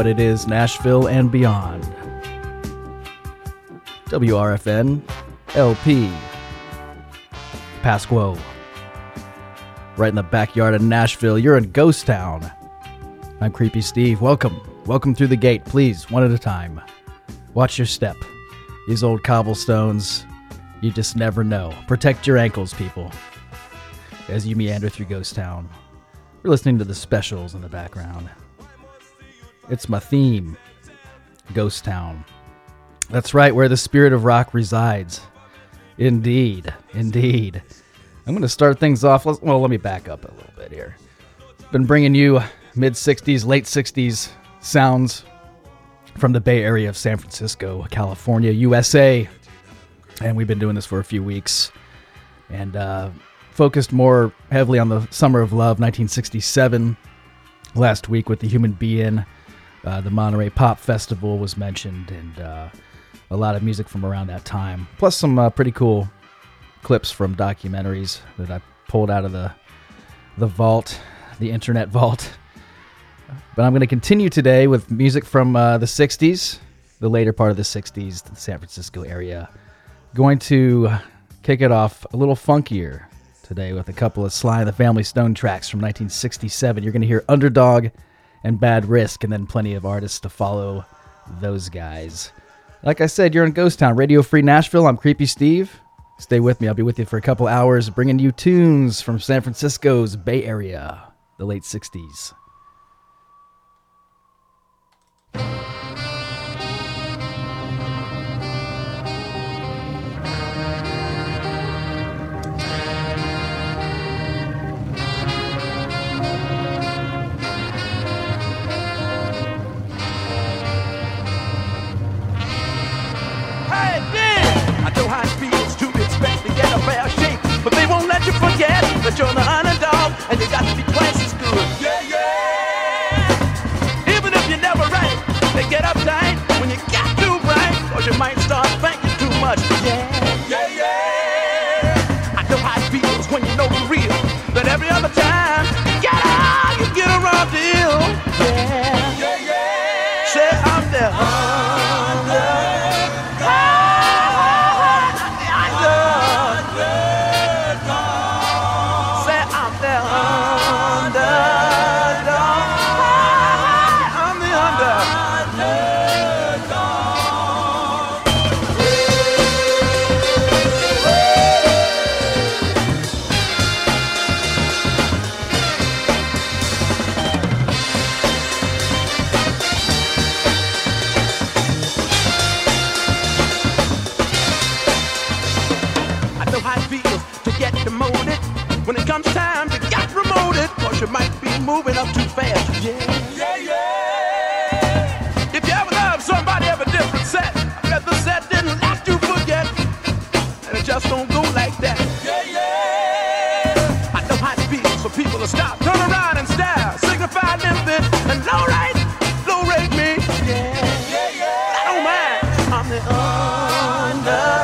what it is, Nashville and beyond. WRFN, LP, Pasquo. Right in the backyard of Nashville, you're in Ghost Town. I'm Creepy Steve. Welcome. Welcome through the gate, please, one at a time. Watch your step. These old cobblestones, you just never know. Protect your ankles, people, as you meander through Ghost Town. We're listening to the Specials in the background. It's my theme, Ghost Town. That's right, where the spirit of rock resides. Indeed, indeed. I'm going to start things off. Let me back up a little bit here. Been bringing you mid-60s, late 60s sounds from the Bay Area of San Francisco, California, USA. And we've been doing this for a few weeks. And focused more heavily on the Summer of Love, 1967. Last week with the Human Being, the Monterey Pop Festival was mentioned, and a lot of music from around that time. Plus some pretty cool clips from documentaries that I pulled out of the vault, the internet vault. But I'm going to continue today with music from the 60s, the later part of the 60s, the San Francisco area. Going to kick it off a little funkier today with a couple of Sly and the Family Stone tracks from 1967. You're going to hear Underdog and Bad Risk, and then plenty of artists to follow those guys. Like I said, you're in Ghost Town, Radio Free Nashville. I'm Creepy Steve. Stay with me. I'll be with you for a couple hours, bringing you tunes from San Francisco's Bay Area, the late 60s. But they won't let you forget that you're the underdog, and you got to be twice as good. Yeah, yeah. Even if you're never right, they get uptight when you got to right, or you might start thinking too much. Yeah, yeah, yeah. I know how it feels when you know the real. But every other time, you gotta argue, get a raw deal. Yeah, yeah, yeah. Say I'm there. Moving up too fast, yeah, yeah, yeah. If you ever love somebody of a different set, I bet the set didn't let you forget, and it just don't go like that, yeah, yeah. I know how it feels, so people will stop, turn around and stare, signify nothing, and low rate me, yeah, yeah, yeah. I don't mind, I'm the under. Yeah.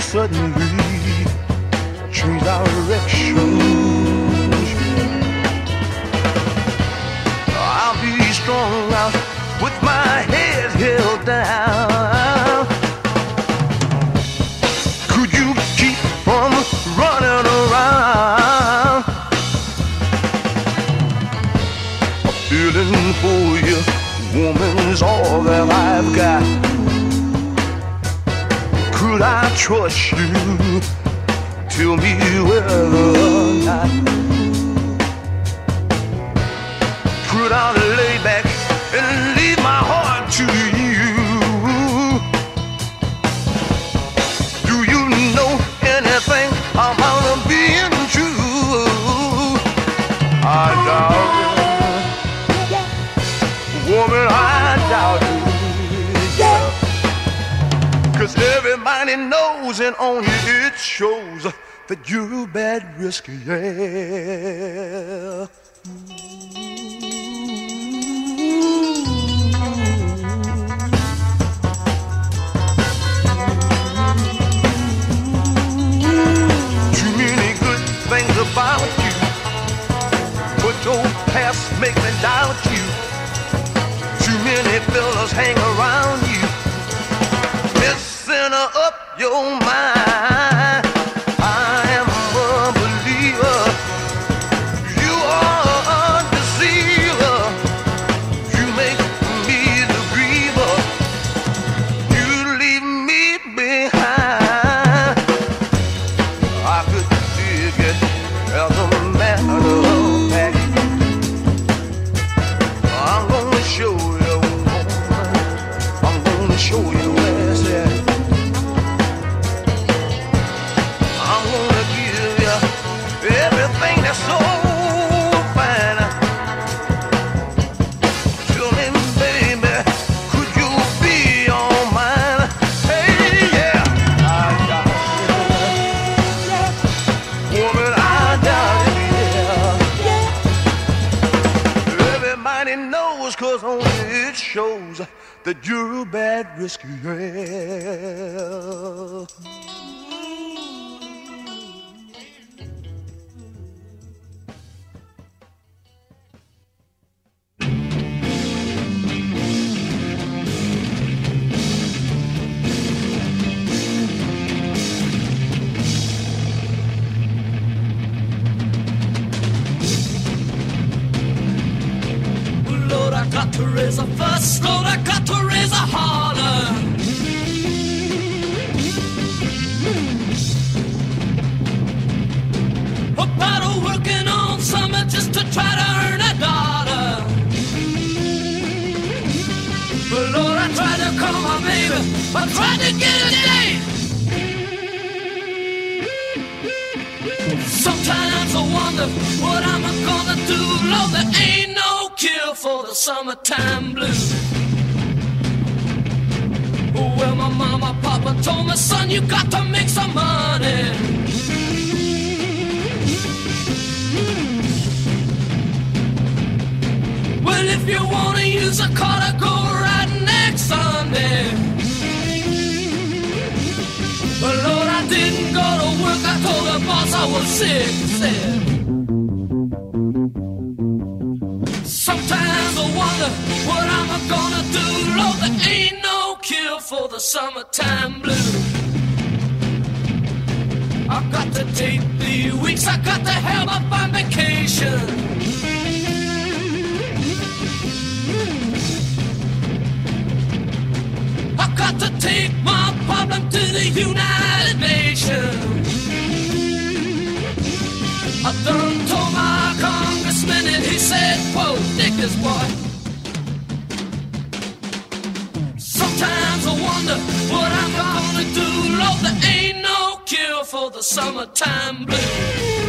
suddenly trees are erections. I'll be strung out with my head held down. Could you keep from running around? A feeling for you, woman's all that I've got. Could I trust you? Tell me whether or not. Could I lay back and leave my heart to you? Do you know anything about being true? I doubt it, woman, I doubt it. 'Cause everybody knows, and on you it shows that you're a bad risk, yeah. Too many good things about you, but your past make me doubt you. Too many fellas hang around you, center up your mind. I am a believer, you are a deceiver. You make me the griever, you leave me behind. I could dig it as a matter of fact. I'm gonna show you, I'm gonna show you. Shows that you're a bad risk, yeah. Got to raise a fuss, Lord, I got to raise a holler. About a working on summer just to try to earn a dollar. But Lord, I tried to call my baby, I tried to get a date. Sometimes I wonder what I'm gonna do, Lord, there ain't no cure for the summertime blues. Well, my mama, papa told me, son, you got to make some money. Well, if you want to use a car to go riding next Sunday. But Lord, I didn't go to work, I told the boss I was sick, said. Sometimes I wonder what I'm gonna do, Lord, there ain't no cure for the summertime blues. I got to take 3 weeks, I got to have a fun vacation. I got to take my problem to the United Nations. I done told my congressman and he said, whoa, dick this boy. Sometimes I wonder what I'm gonna do, Lord, there ain't no cure for the summertime blues.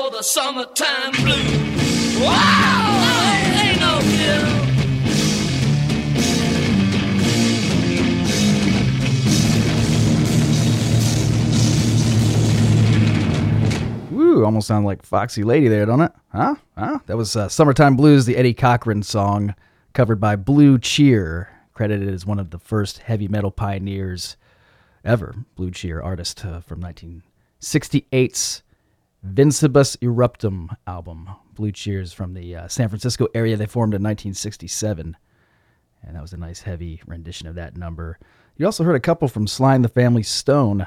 for the summertime blues. Wow! Ooh, almost sound like Foxy Lady there, don't it? Huh? Huh? That was Summertime Blues, the Eddie Cochran song, covered by Blue Cheer, credited as one of the first heavy metal pioneers ever. Blue Cheer artist from 1968's Vincibus Eruptum album. Blue Cheer's from the San Francisco area. They formed in 1967, and that was a nice heavy rendition of that number. You also heard a couple from Sly and the Family Stone.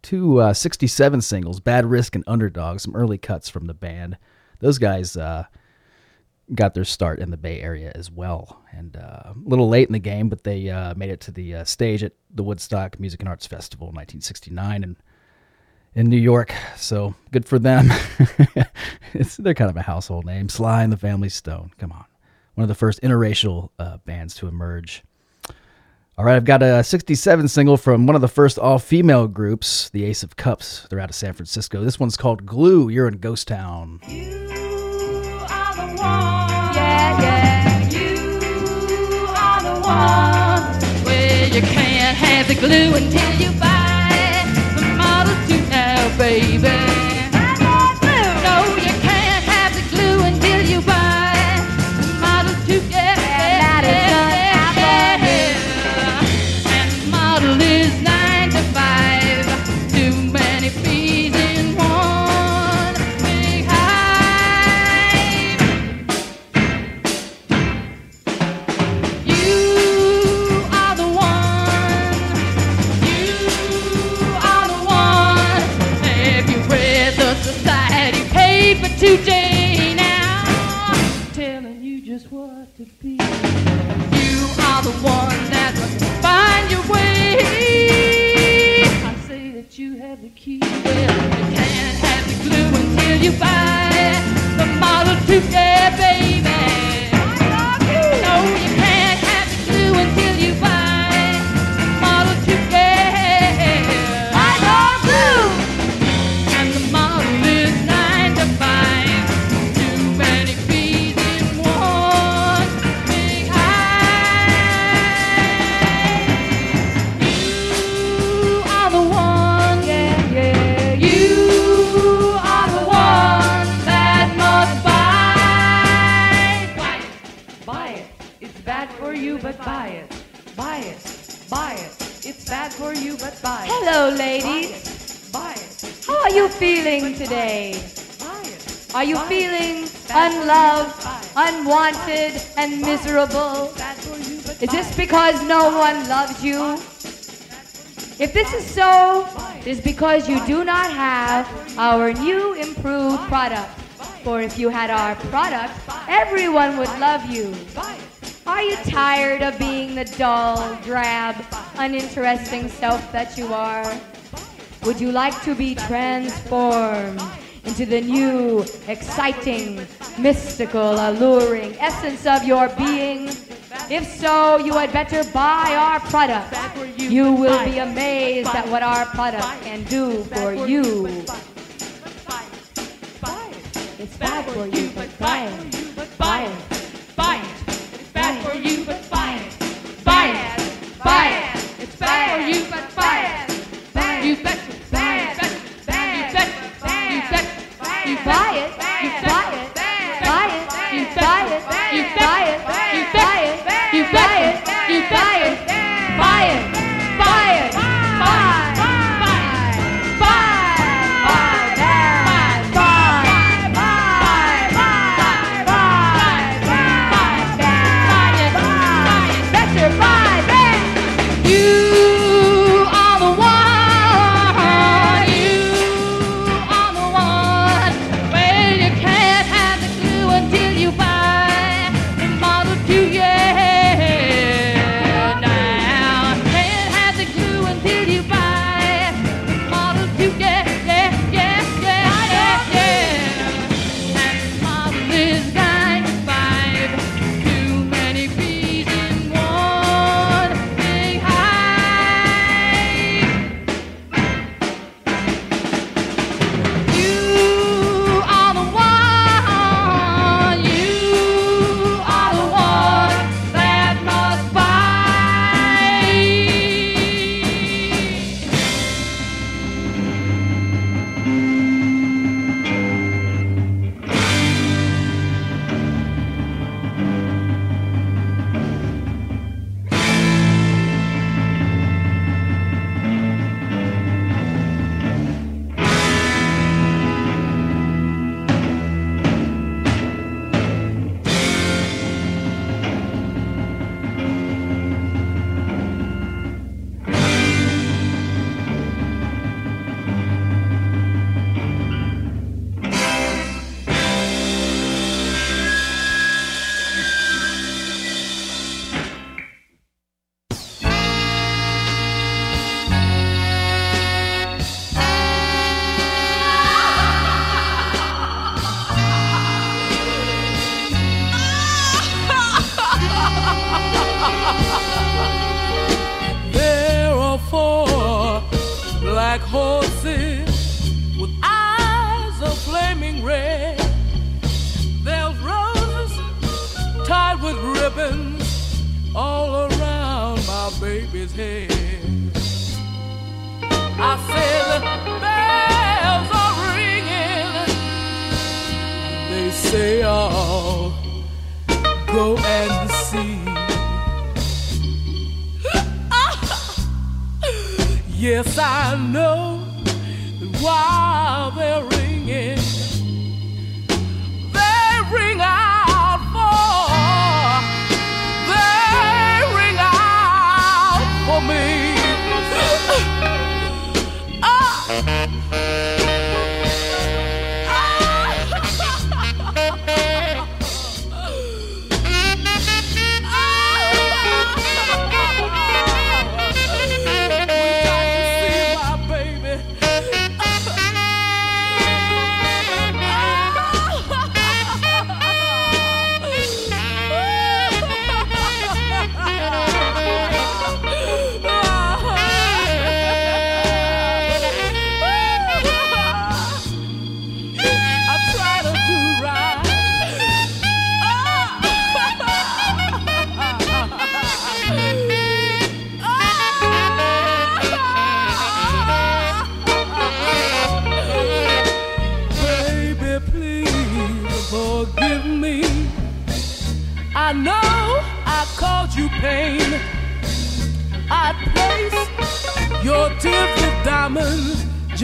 Two 67 singles, Bad Risk and Underdog, some early cuts from the band. Those guys got their start in the Bay Area as well. And a little late in the game, but they made it to the stage at the Woodstock Music and Arts Festival in 1969 in New York. So good for them. They're kind of a household name. Sly and the Family Stone. Come on. One of the first interracial bands to emerge. All right, I've got a 67 single from one of the first all-female groups, the Ace of Cups. They're out of San Francisco. This one's called Glue. You're in Ghost Town. You are the one. Yeah, yeah. You are the one. Well, you can't have the glue until you buy it from Model 2 now, baby. No, you can't have the glue until you buy it from Model 2, yeah, yeah, yeah. Today now, telling you just what to be. You are the one that will find your way. I say that you have the key. Well, you can't have the glue until you buy the Model 2, yeah, baby. No, you can't have the glue until you buy the Model 2, yeah. I love glue. And the model is 9 to 5. For you, but buy it. Hello, ladies. Buy it. How are you feeling today? Are you feeling unloved, unwanted, and miserable? Is this because no one loves you? If this is so, it is because you do not have our new improved product. For if you had our product, everyone would love you. Are you tired of being the dull, drab, uninteresting self that you are? Would you like to be transformed into the new, exciting, mystical, alluring essence of your being? If so, you had better buy our product. You will be amazed at what our product can do for you. It's bad for you, but buy it. Buy it. Buy it. Bad for you, but buy it. Buy it. Buy it. It's bad for you, but buy it. Buy it. You bet. Buy it. You bet. You bet. You buy it. You buy it. Buy it. You buy it. You buy it. You buy it. You buy it. You buy it. Buy it. Buy it. Buy it. You are the one. black horses with eyes of flaming red. There's roses tied with ribbons all around my baby's head. I said bells are ringing. They say, oh, go and see. Yes, I know that while they're ringing, they ring out for, they ring out for me.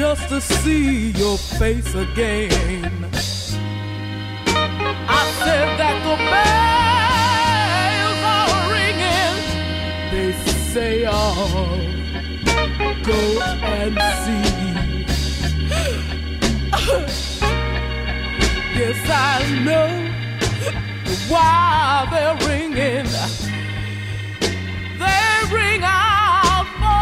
Just to see your face again. I said that the bells are ringing. They say, oh, go and see. Yes, I know why they're ringing. They ring out for,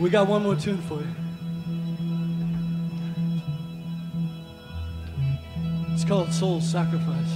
we got one more tune for you. It's called Soul Sacrifice.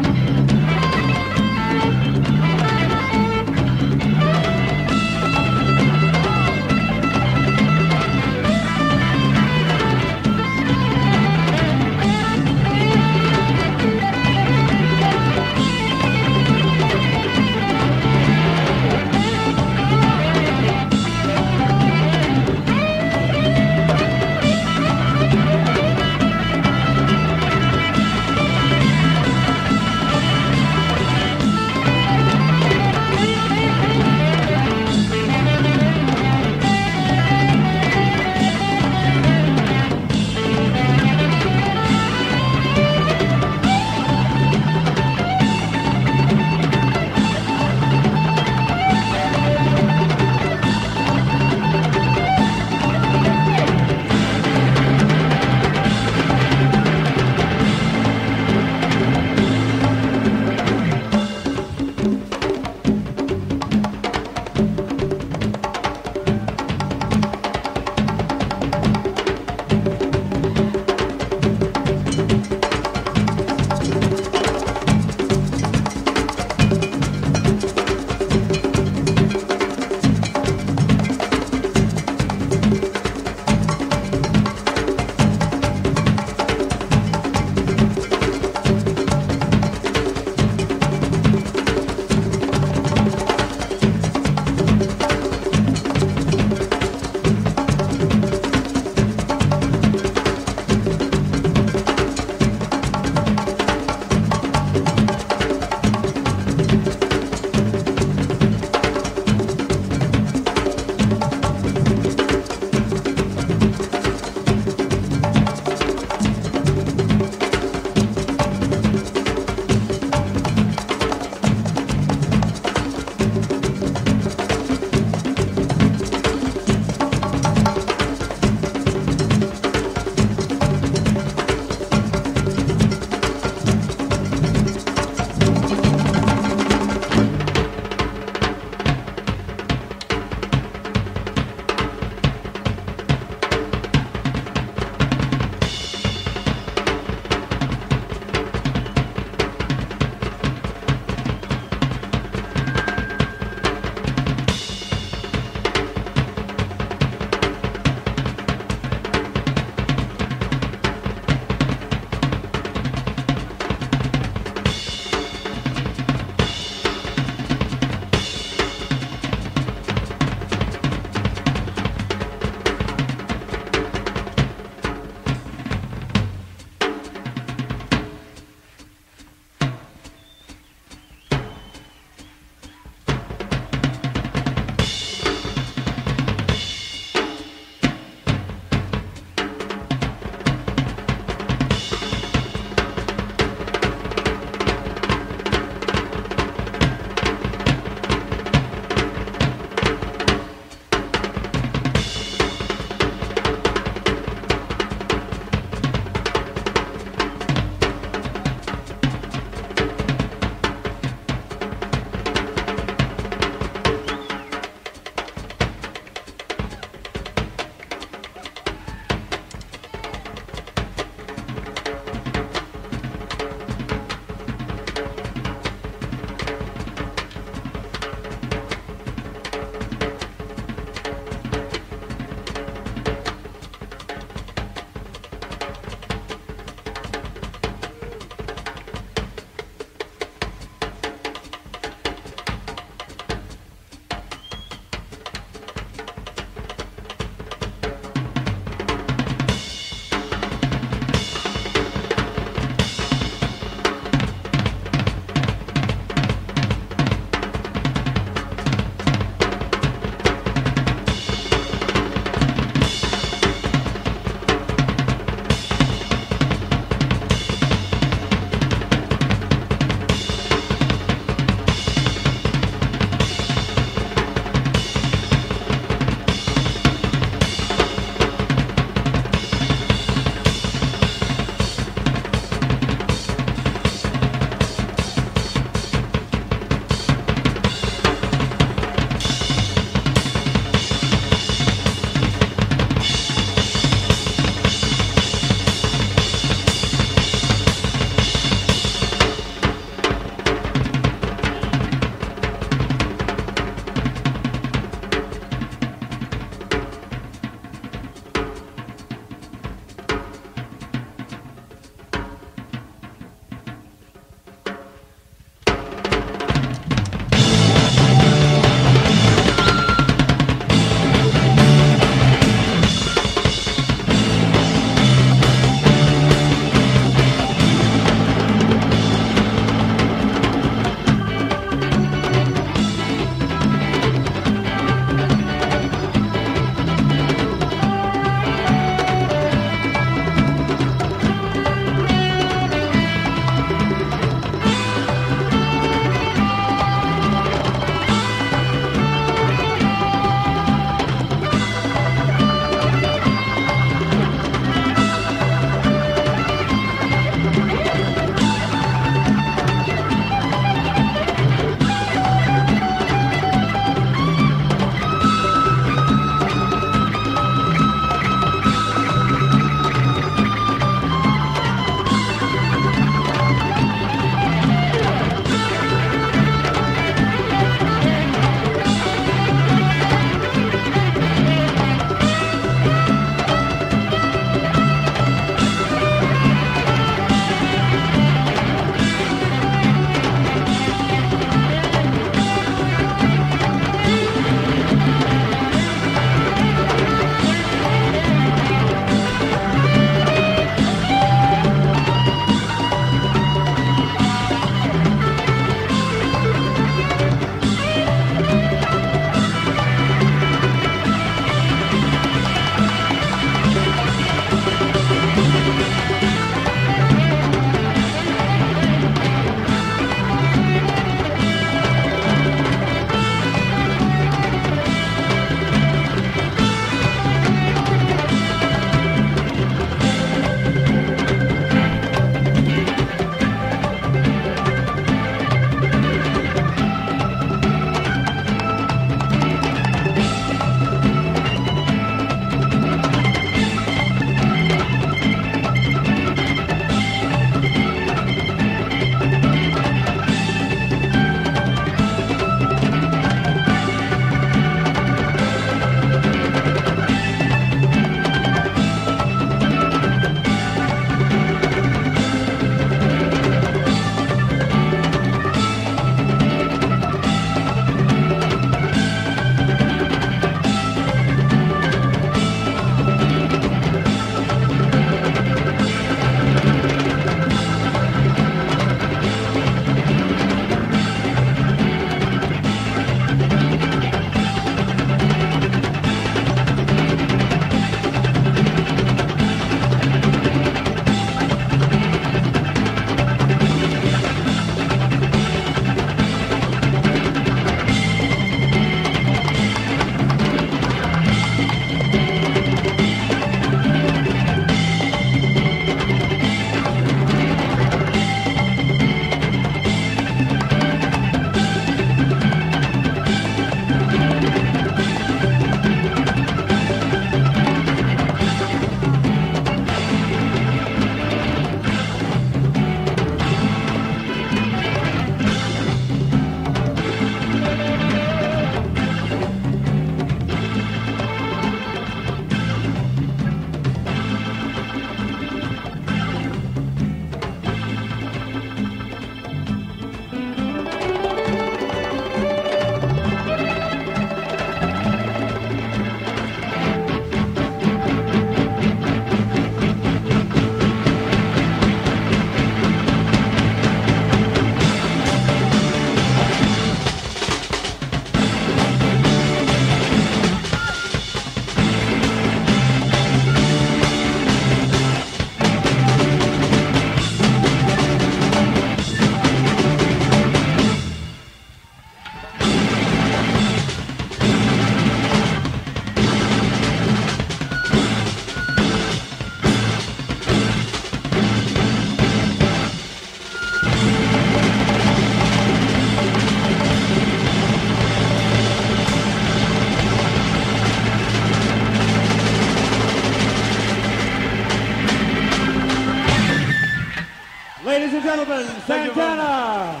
ladies and gentlemen, Santana.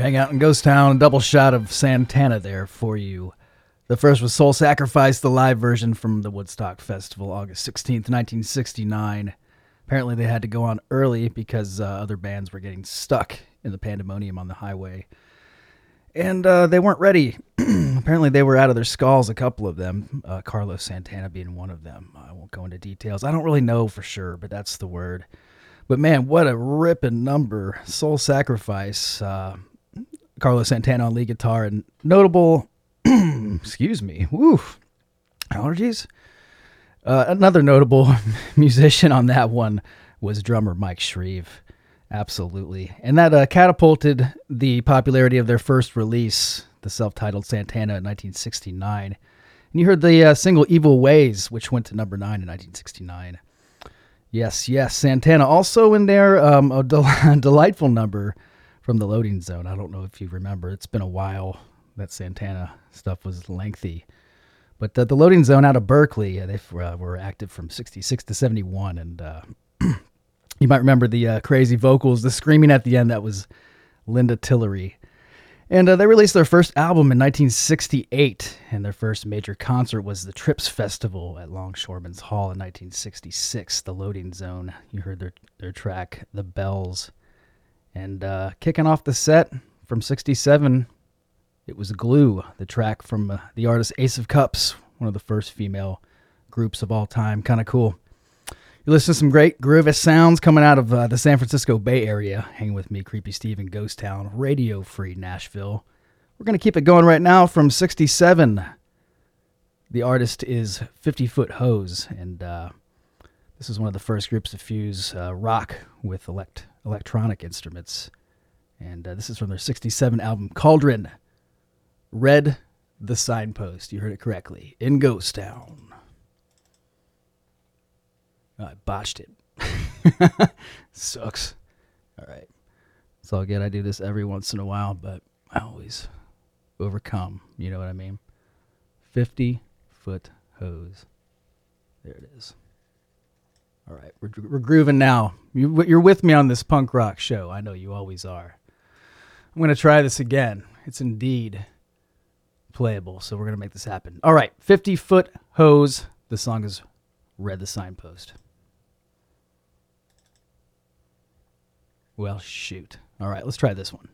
Hang out in Ghost Town, a double shot of Santana there for you. The first was Soul Sacrifice, the live version from the Woodstock Festival, August 16th, 1969. Apparently they had to go on early because other bands were getting stuck in the pandemonium on the highway. And they weren't ready. Apparently they were out of their skulls, a couple of them, Carlos Santana being one of them. I won't go into details. I don't really know for sure, but that's the word. But man, what a ripping number. Soul Sacrifice, Carlos Santana on lead guitar and notable, excuse me, woo, allergies. Another notable musician on that one was drummer Mike Shreve, absolutely. And that catapulted the popularity of their first release, the self-titled Santana in 1969. And you heard the single Evil Ways, which went to number 9 in 1969. Yes, yes. Santana also in there, a delightful number from the Loading Zone. I don't know if you remember. It's been a while. That Santana stuff was lengthy. But the Loading Zone out of Berkeley, they were active from 66 to 71. And you might remember the crazy vocals, the screaming at the end. That was Linda Tillery. And they released their first album in 1968, and their first major concert was the Trips Festival at Longshoremen's Hall in 1966, the Loading Zone. You heard their track, The Bells. And kicking off the set from 67, it was Glue, the track from the artist Ace of Cups, one of the first female groups of all time. Kind of cool. You listen to some great groovy sounds coming out of the San Francisco Bay Area. Hang with me, Creepy Steve and Ghost Town, Radio Free Nashville. We're going to keep it going right now from 67. The artist is 50 Foot Hose, and this is one of the first groups to fuse rock with electronic instruments. And this is from their 67 album, Cauldron. Read the signpost. You heard it correctly. In Ghost Town. I botched it. Sucks. All right. It's all good. I do this every once in a while, but I always overcome. You know what I mean? 50-foot hose. There it is. All right. We're grooving now. You're with me on this punk rock show. I know you always are. I'm going to try this again. It's indeed playable, so we're going to make this happen. All right. 50-foot hose. The song is Read the Signpost. Well, shoot. All right, let's try this one.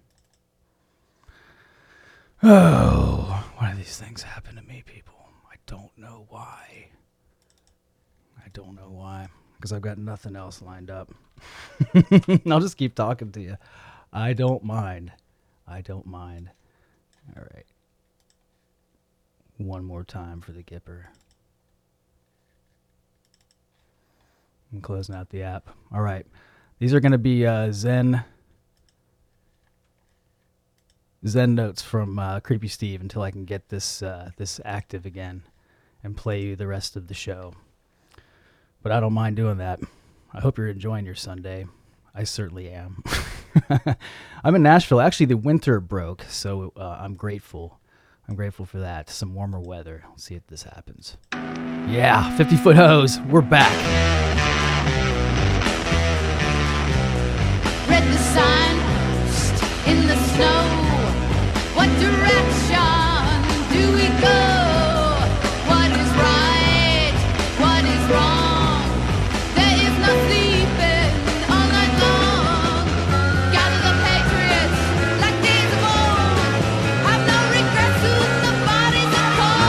Oh, why do these things happen to me, people? I don't know why. I don't know why. Because I've got nothing else lined up. I'll just keep talking to you. I don't mind. I don't mind. All right. One more time for the Gipper. I'm closing out the app. All right. These are going to be Zen notes from Creepy Steve until I can get this active again and play you the rest of the show. But I don't mind doing that. I hope you're enjoying your Sunday. I certainly am. I'm in Nashville. Actually, the winter broke, so I'm grateful. I'm grateful for that. Some warmer weather. We'll see if this happens. Yeah, 50-foot hose. We're back. Read the signpost in the snow. What direction do we go? What is right? What is wrong? There is no sleeping all night long. Gather the patriots like days of old. Have no regrets to the bodies of cold.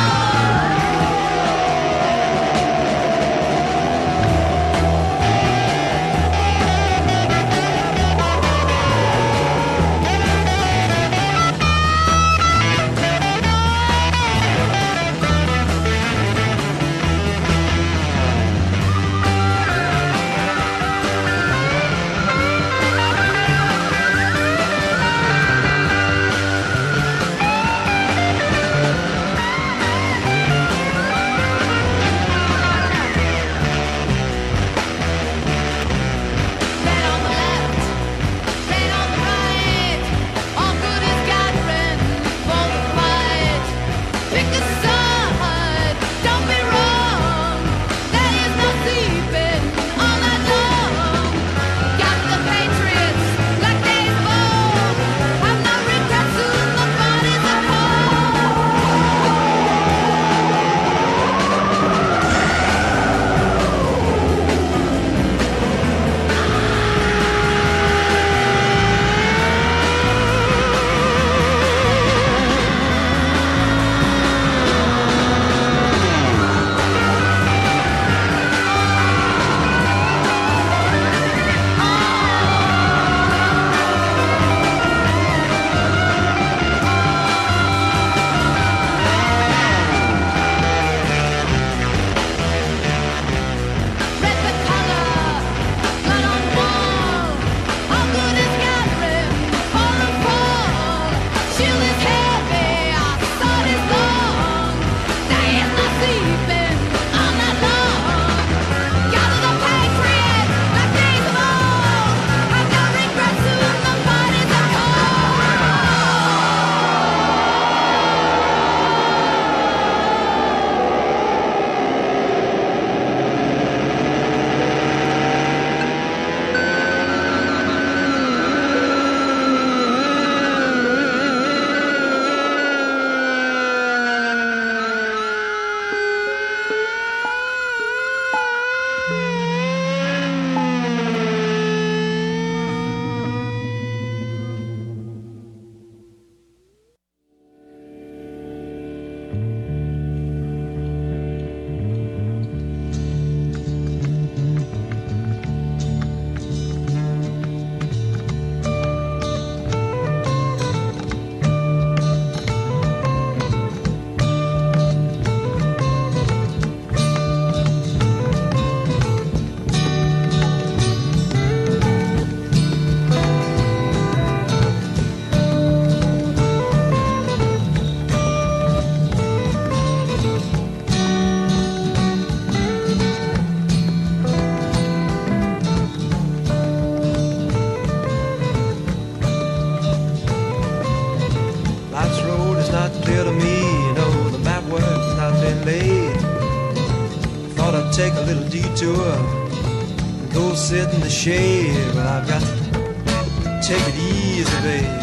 take a little detour and go sit in the shade. But I've got to take it easy, babe.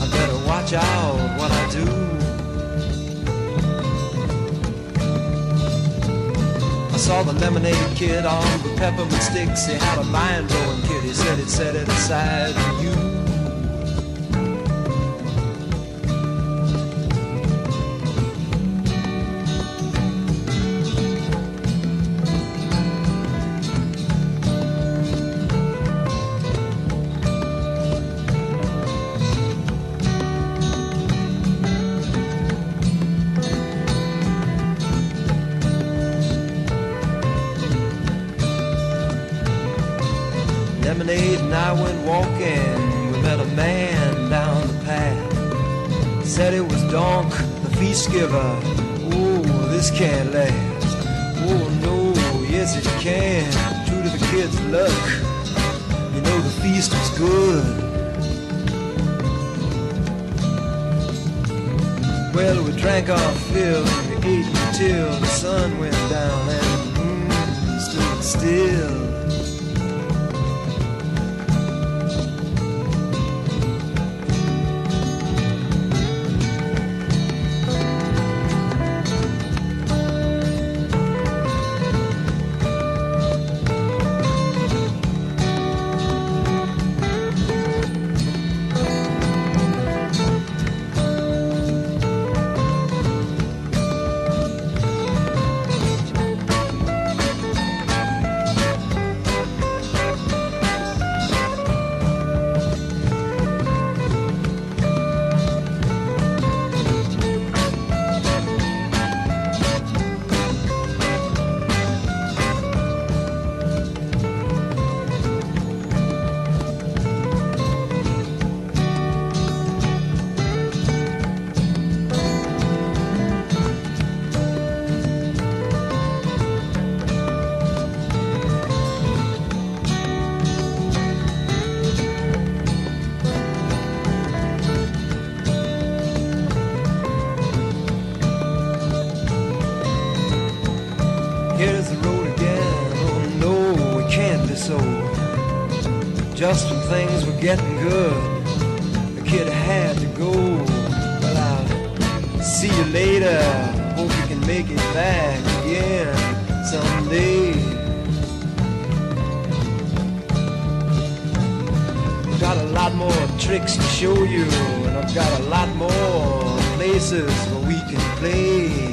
I better watch out what I do. I saw the lemonade kid armed with peppermint sticks. He had a mind-blowing kid. He said he'd set it aside for you. Giver. Oh, this can't last. Oh, no, yes, it can. True to the kid's luck, you know the feast was good. Well, we drank our fill and we ate until the sun went down and the moon stood still. Just when things were getting good, the kid had to go. Well, I'll see you later. Hope you can make it back again someday. I've got a lot more tricks to show you, and I've got a lot more places where we can play.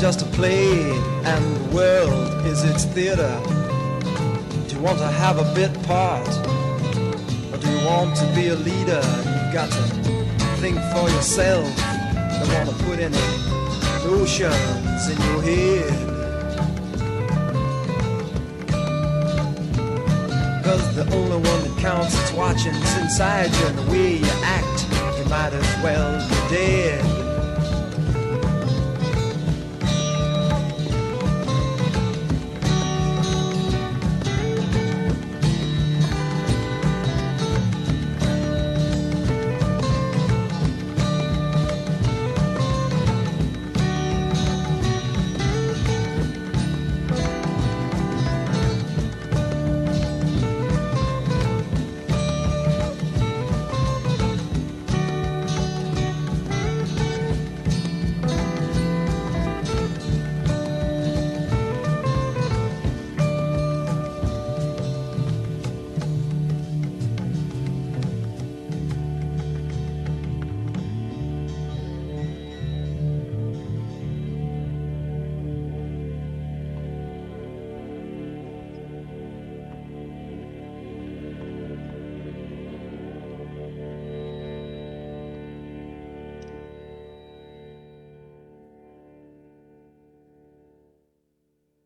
Just a play, and the world is its theater. Do you want to have a bit part, or do you want to be a leader? You've got to think for yourself. Don't want to put any notions in your head, cause the only one that counts is watching what's inside you, and the way you act, you might as well be dead.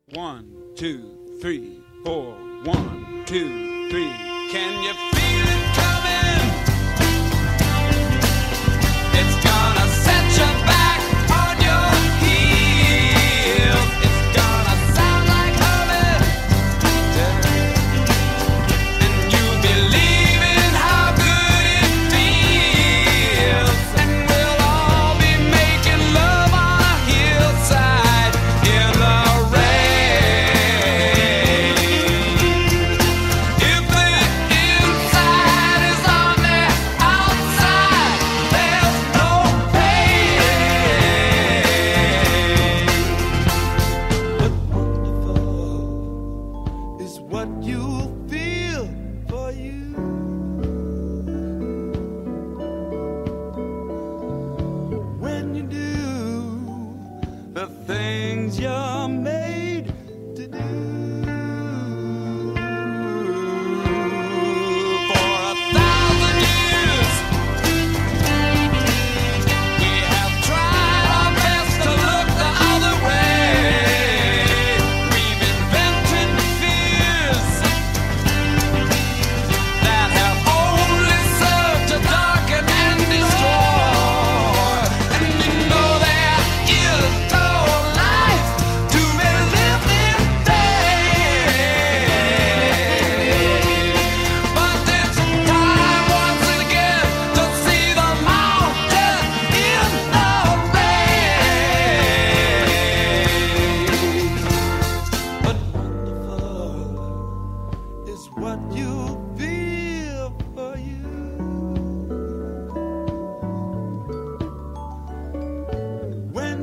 One, two, three, 4, 1, 2, 3, can you feel it coming? It's gonna set you back on your heels. It's gonna sound like heaven, and you'll believe in how good it feels. And we'll all be making love on a hillside in the rain. If the inside is on the outside, there's no pain. What wonderful is what you feel for you. When you do the things you're made to do. For 1,000 years, we have tried our best to look the other way. We've invented fears that have only served to darken and destroy. And you know there is no life to be lived in day. But it's time once again to see the mountain in the rain. But wonderful is what you feel for you. When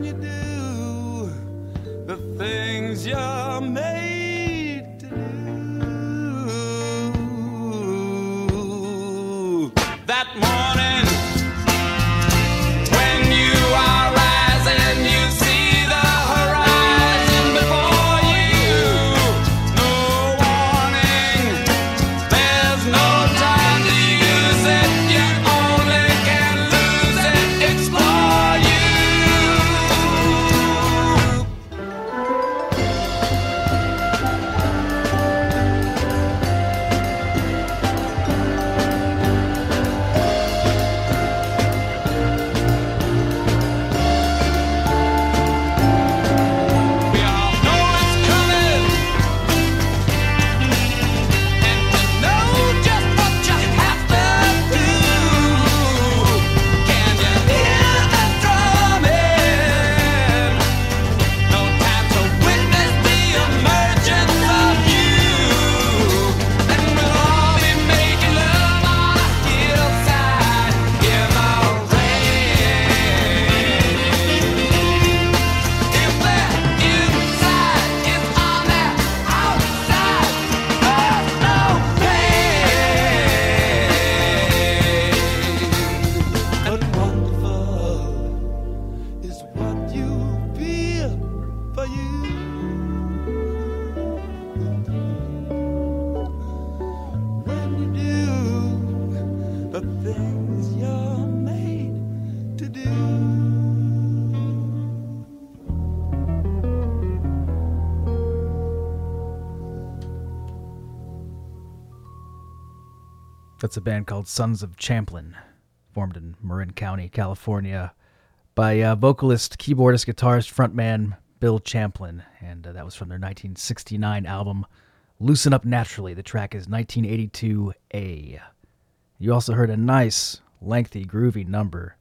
you do the things you're made to do. That morning when you are rising, you see the horizon before you. No warning, there's no time to use it. You only can lose it. Explore you. We all know it's coming, and we know just what you have to do. Can you hear the drumming? No time to witness the emergence of you. And we'll all be making love on a hillside in the rain. If the inside is on the outside, there's no pain. And wonderful is what you feel for you. When you do the things you're made to do. That's a band called Sons of Champlin, formed in Marin County, California, by vocalist, keyboardist, guitarist, frontman Bill Champlin, and that was from their 1969 album, Loosen Up Naturally. The track is 1982A. You also heard a nice, lengthy, groovy number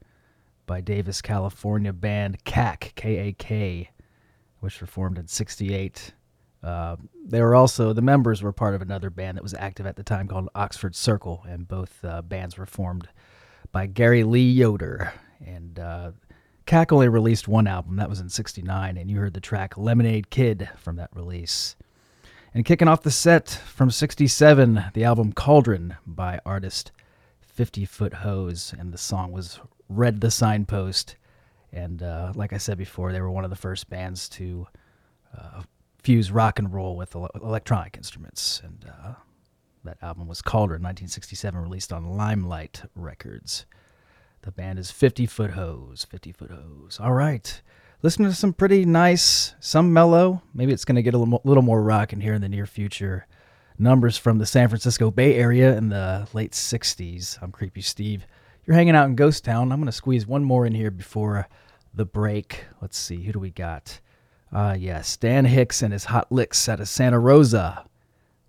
by Davis, California band KAK, K-A-K, which were formed in 68. The members were part of another band that was active at the time called Oxford Circle, and both bands were formed by Gary Lee Yoder. And KAK only released one album, that was in 69, and you heard the track Lemonade Kid from that release. And kicking off the set from 67, the album Cauldron by artist 50 Foot Hose, and the song was Read the Signpost. And like I said before, they were one of the first bands to fuse rock and roll with electronic instruments. And that album was Cauldron, 1967, released on Limelight Records. The band is 50 Foot Hose, 50 Foot Hose. All right. Listening to some pretty nice, some mellow. Maybe it's going to get a little more rock in here in the near future. numbers from the San Francisco Bay Area in the late 60s. I'm Creepy Steve. You're hanging out in Ghost Town. I'm going to squeeze one more in here before the break. Let's see. Who do we got? Yes, Dan Hicks and his Hot Licks out of Santa Rosa.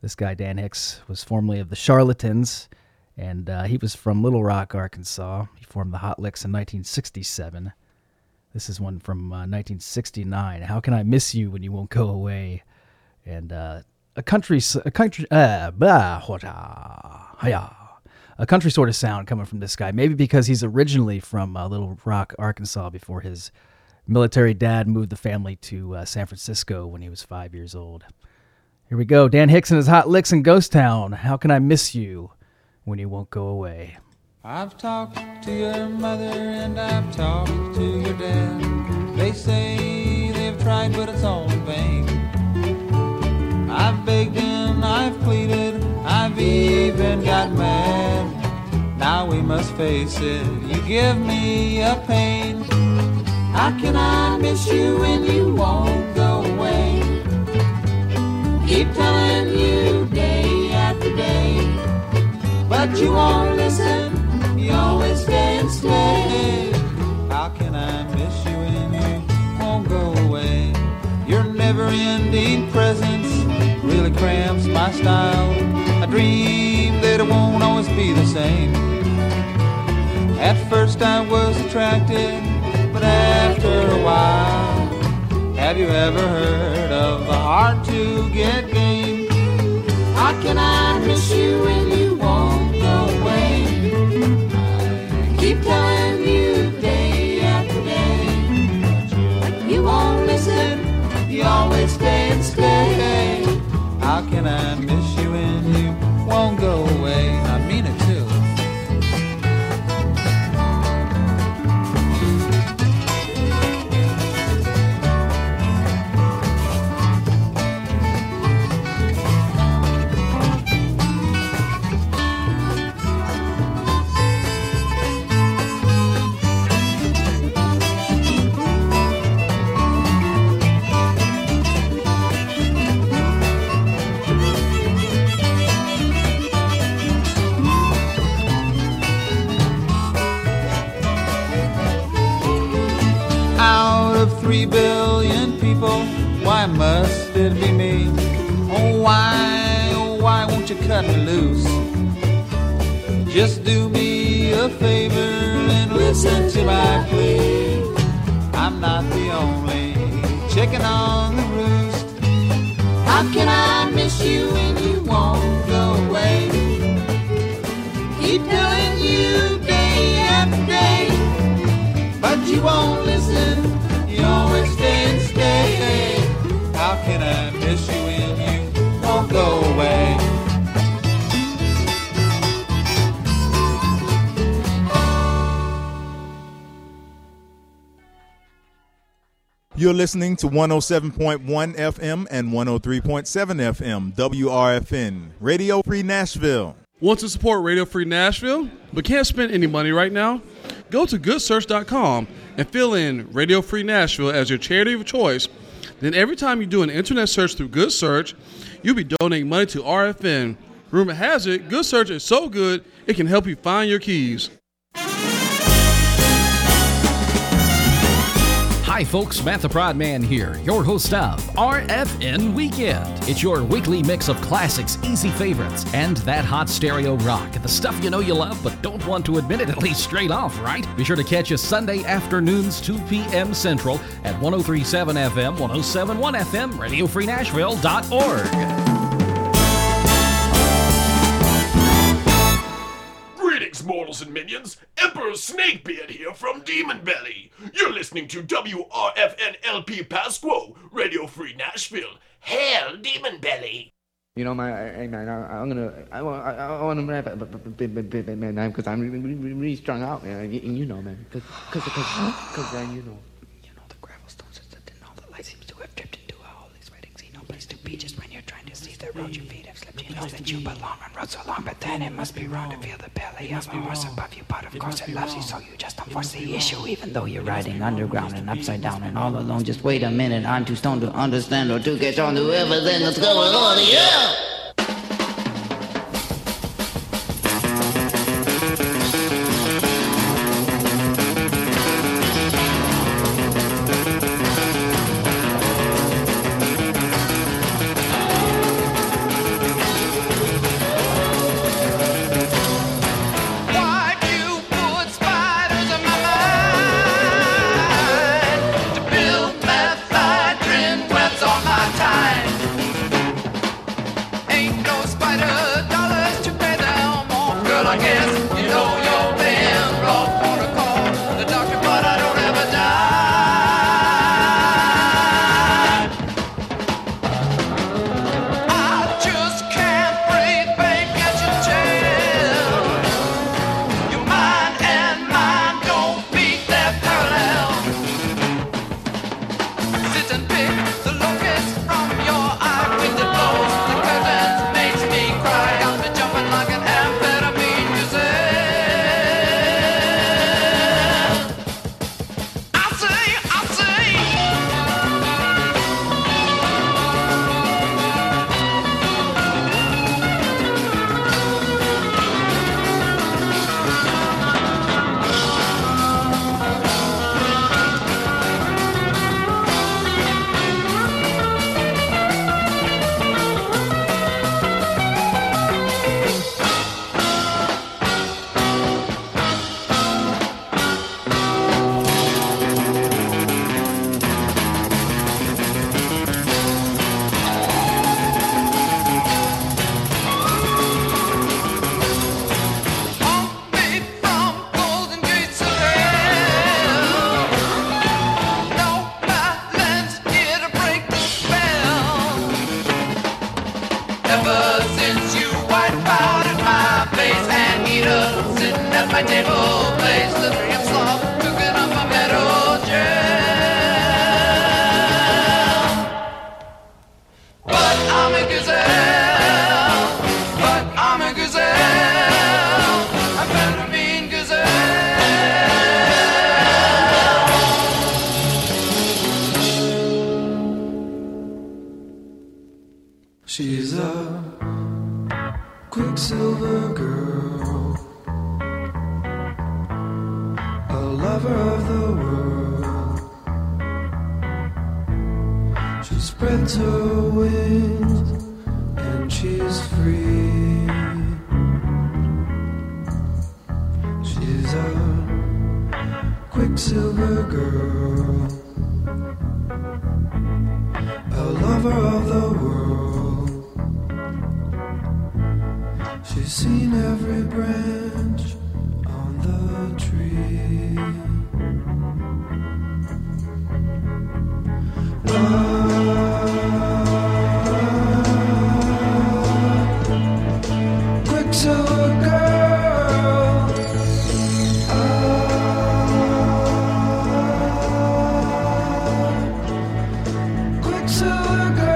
This guy, Dan Hicks, was formerly of the Charlatans, and he was from Little Rock, Arkansas. He formed the Hot Licks in 1967. This is one from 1969. How Can I Miss You When You Won't Go Away? And a country sort of sound coming from this guy. Maybe because he's originally from Little Rock, Arkansas, before his military dad moved the family to San Francisco when he was 5 years old. Here we go. Dan Hicks and his Hot Licks in Ghost Town. How Can I Miss You When You Won't Go Away? I've talked to your mother and I've talked to your dad. They say they've tried, but it's all in vain. I've begged and I've pleaded, I've even got mad. Now we must face it, you give me a pain. How can I miss you when you won't go away? Keep telling you day after day, but you won't listen. You always stay and slay. How can I miss you when you won't go away? Your never-ending presence really cramps my style. I dream that it won't always be the same. At first I was attracted, but after a while, have you ever heard of the hard to get game? How can I miss you when you won't go away? Keep telling you day after day, you won't listen, you always stay and stay. How can I miss you when you won't go away? I mean it too. Why must it be me? Oh, why won't you cut me loose? Just do me a favor and listen to my plea. I'm not the only chicken on the roost. How can I miss you when you won't go away? Keep telling you day after day, but you won't listen. You always stay and stay. How can I miss you when you won't go away? You're listening to 107.1 FM and 103.7 FM, WRFN, Radio Free Nashville. Want to support Radio Free Nashville, but can't spend any money right now? Go to goodsearch.com and fill in Radio Free Nashville as your charity of choice. Then every time you do an internet search through Good Search, you'll be donating money to RFN. Rumor has it, Good Search is so good, it can help you find your keys. Hi folks, Matt the Prod Man here, your host of RFN Weekend. It's your weekly mix of classics, easy favorites, and that hot stereo rock. The stuff you know you love but don't want to admit it, at least straight off, right? Be sure to catch us Sunday afternoons, 2 p.m. Central at 103.7 FM, 107.1 FM, RadioFreeNashville.org. Greetings, mortals and minions. Emperor Snakebeard here from Demon Belly. You're listening to WRFN LP Pasco, Radio Free Nashville. Hail Demon Belly! You know, I want to because I'm really strung out, man. You know, man, because then you know the gravel stones and all the light seems to have dripped into a hole. It's waiting, see no place to be just when you're trying to see the road your feet have slipped. You know that you belong on road so long, but then it must be wrong to feel the belly of a horse above you. But of course it loves you, so you just don't force the issue, even though you're riding underground and upside down and all alone. Just wait a minute, I'm too stoned to understand or to catch on to everything that's going on here. Well, I guess you know you've been wrong. Gonna call the doctor, but I don't ever die. I just can't breathe back at your chest. Your mind and mine don't beat their parallel. Sit and pick the locusts from your eye with the blows. The curtains makes me cry. Got me jumping like an Quicksilver girl, a lover of the world. She spreads her wings and she's free. She's a quicksilver girl, a lover of the world. She's seen every branch on the tree. Ah, quicksilver girl. Ah, quicksilver girl.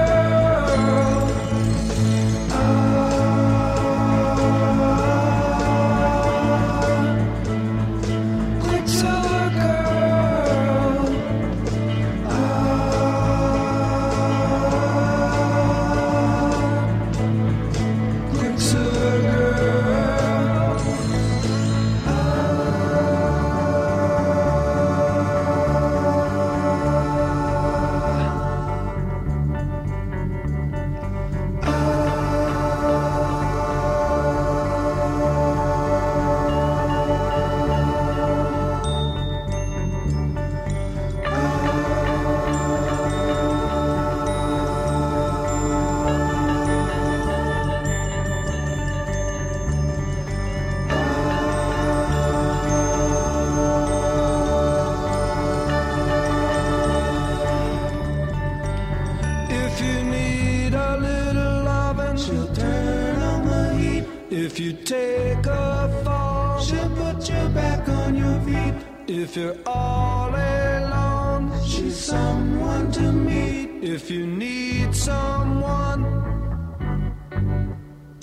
If you take a fall, she'll put you back on your feet. If you're all alone, she's someone to meet. If you need someone,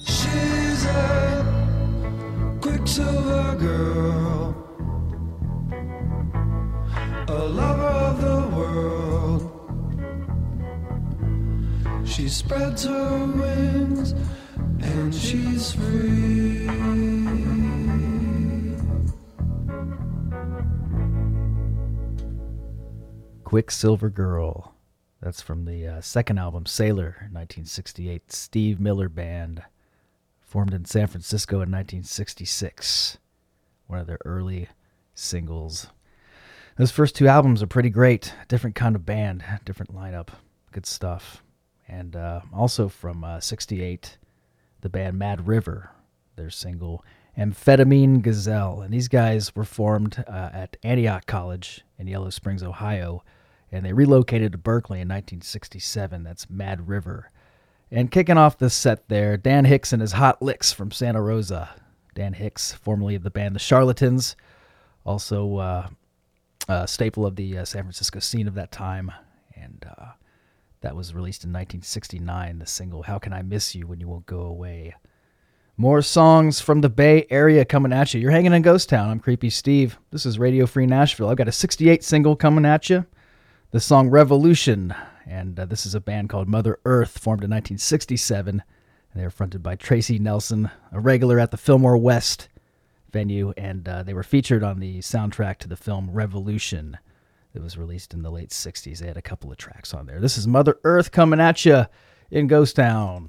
she's a quicksilver girl, a lover of the world. She spreads her wings and she's free. Quicksilver Girl. That's from the second album, Sailor, 1968. Steve Miller Band, formed in San Francisco in 1966. One of their early singles. Those first two albums are pretty great. Different kind of band, different lineup. Good stuff. And also from 68... the band Mad River, their single Amphetamine Gazelle. And these guys were formed at Antioch College in Yellow Springs, Ohio, and they relocated to Berkeley in 1967. That's Mad River. And kicking off the set there, Dan Hicks and his Hot Licks from Santa Rosa. Dan Hicks, formerly of the band The Charlatans, also a staple of the San Francisco scene of that time. And that was released in 1969, the single How Can I Miss You When You Won't Go Away. More songs from the Bay Area coming at you. You're hanging in Ghost Town. I'm Creepy Steve. This is Radio Free Nashville. I've got a 68 single coming at you, the song Revolution. And this is a band called Mother Earth, formed in 1967. And they were fronted by Tracy Nelson, a regular at the Fillmore West venue. And they were featured on the soundtrack to the film Revolution that was released in the late 60s. They had a couple of tracks on there. This is Mother Earth coming at you in Ghost Town.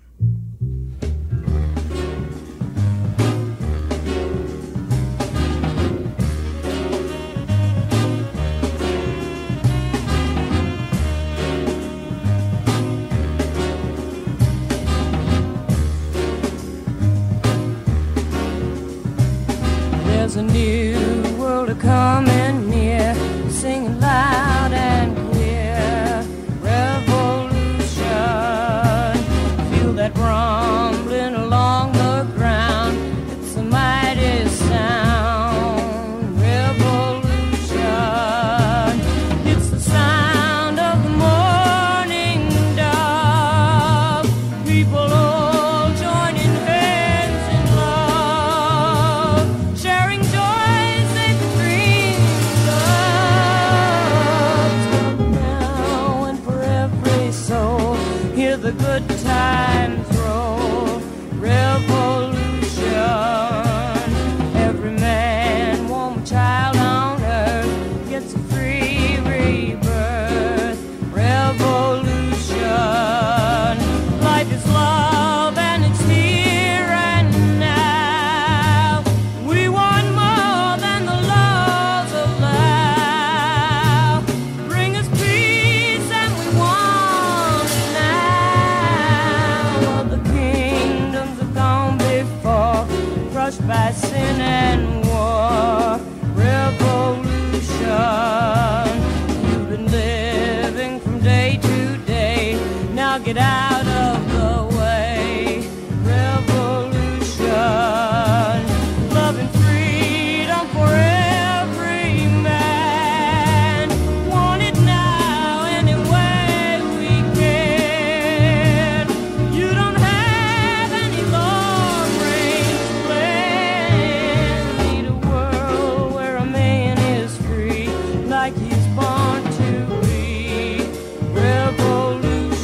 There's a new world a-coming near, singing loud and clear, revolution. Feel that rumbling along the ground, it's a mighty sound, revolution. It's the sound of the morning dove, people all joining hands in love, sharing the good times roll, revolution. Every man, woman, child on earth gets a free rebirth, revolution. Life is love and it's here and now. We want more than the laws allow. Bring us peace and we want it now. The kingdoms have gone before, crushed by sin and war, revolution. You've been living from day to day, now get out of the way, revolution. Love and freedom for every man, want it now any way we can. You don't have any long range plan. Need a world where a man is free, like he's born to be. Revolution.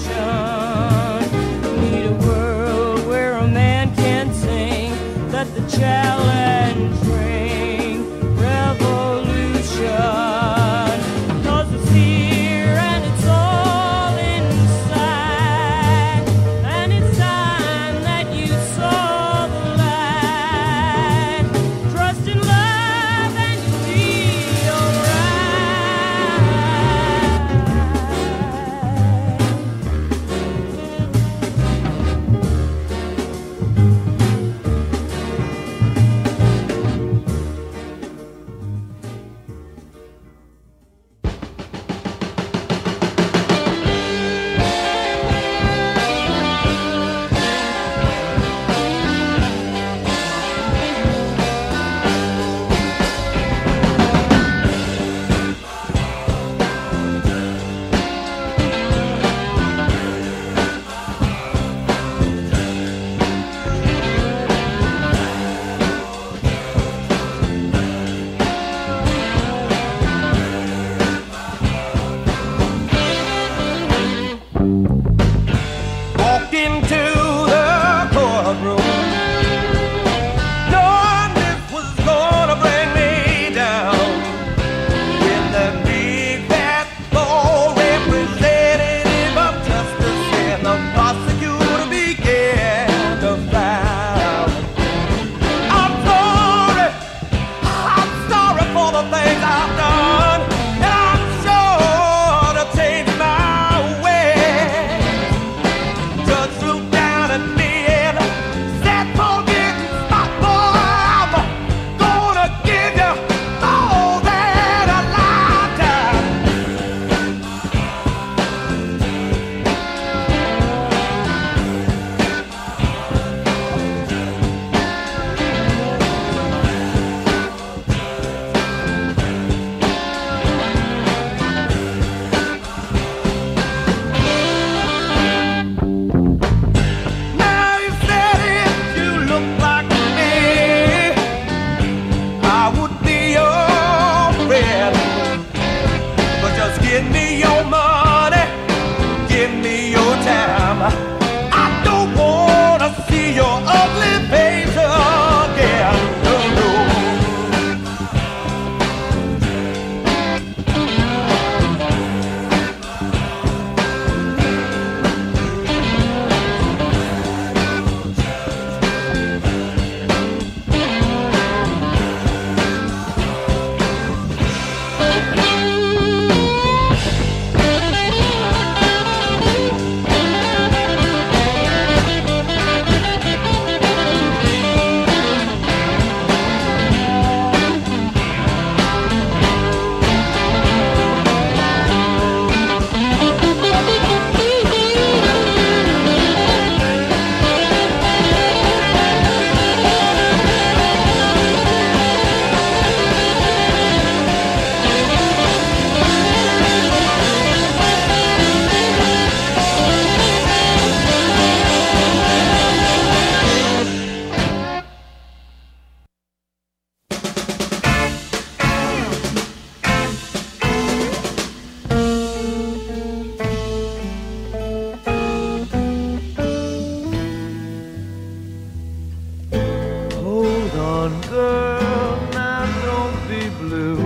girl, now don't be blue.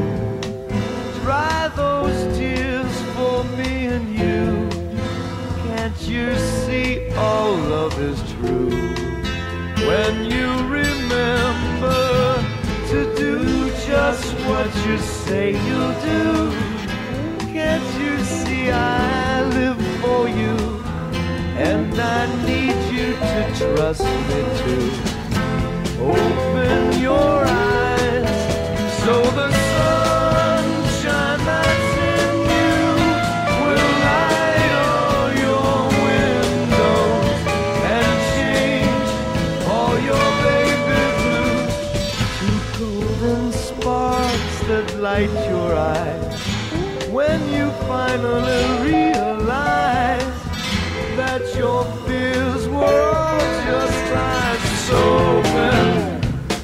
Dry those tears for me and you. Can't you see all love is true? When you remember to do just what you say you'll do. Can't you see I live for you? And I need you to trust me too. Open your eyes so the sunshine that's in you will light all your windows and change all your baby blues to golden sparks that light your eyes. When you finally realize that your fears were all just lies, so open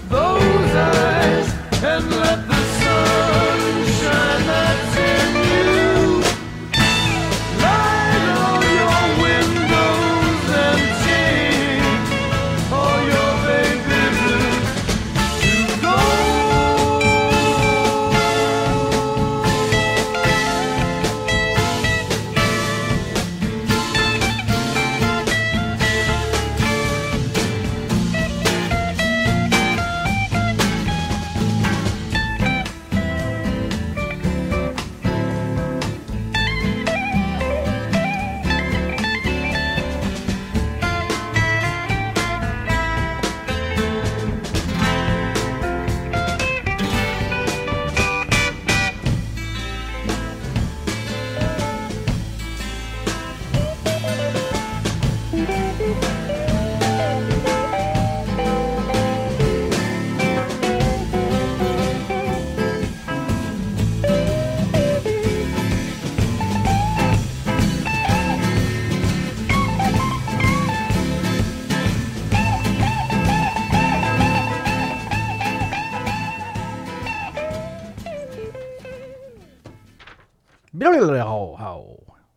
those eyes and let the sun shine that's in you. Light all your windows and change all your baby blues to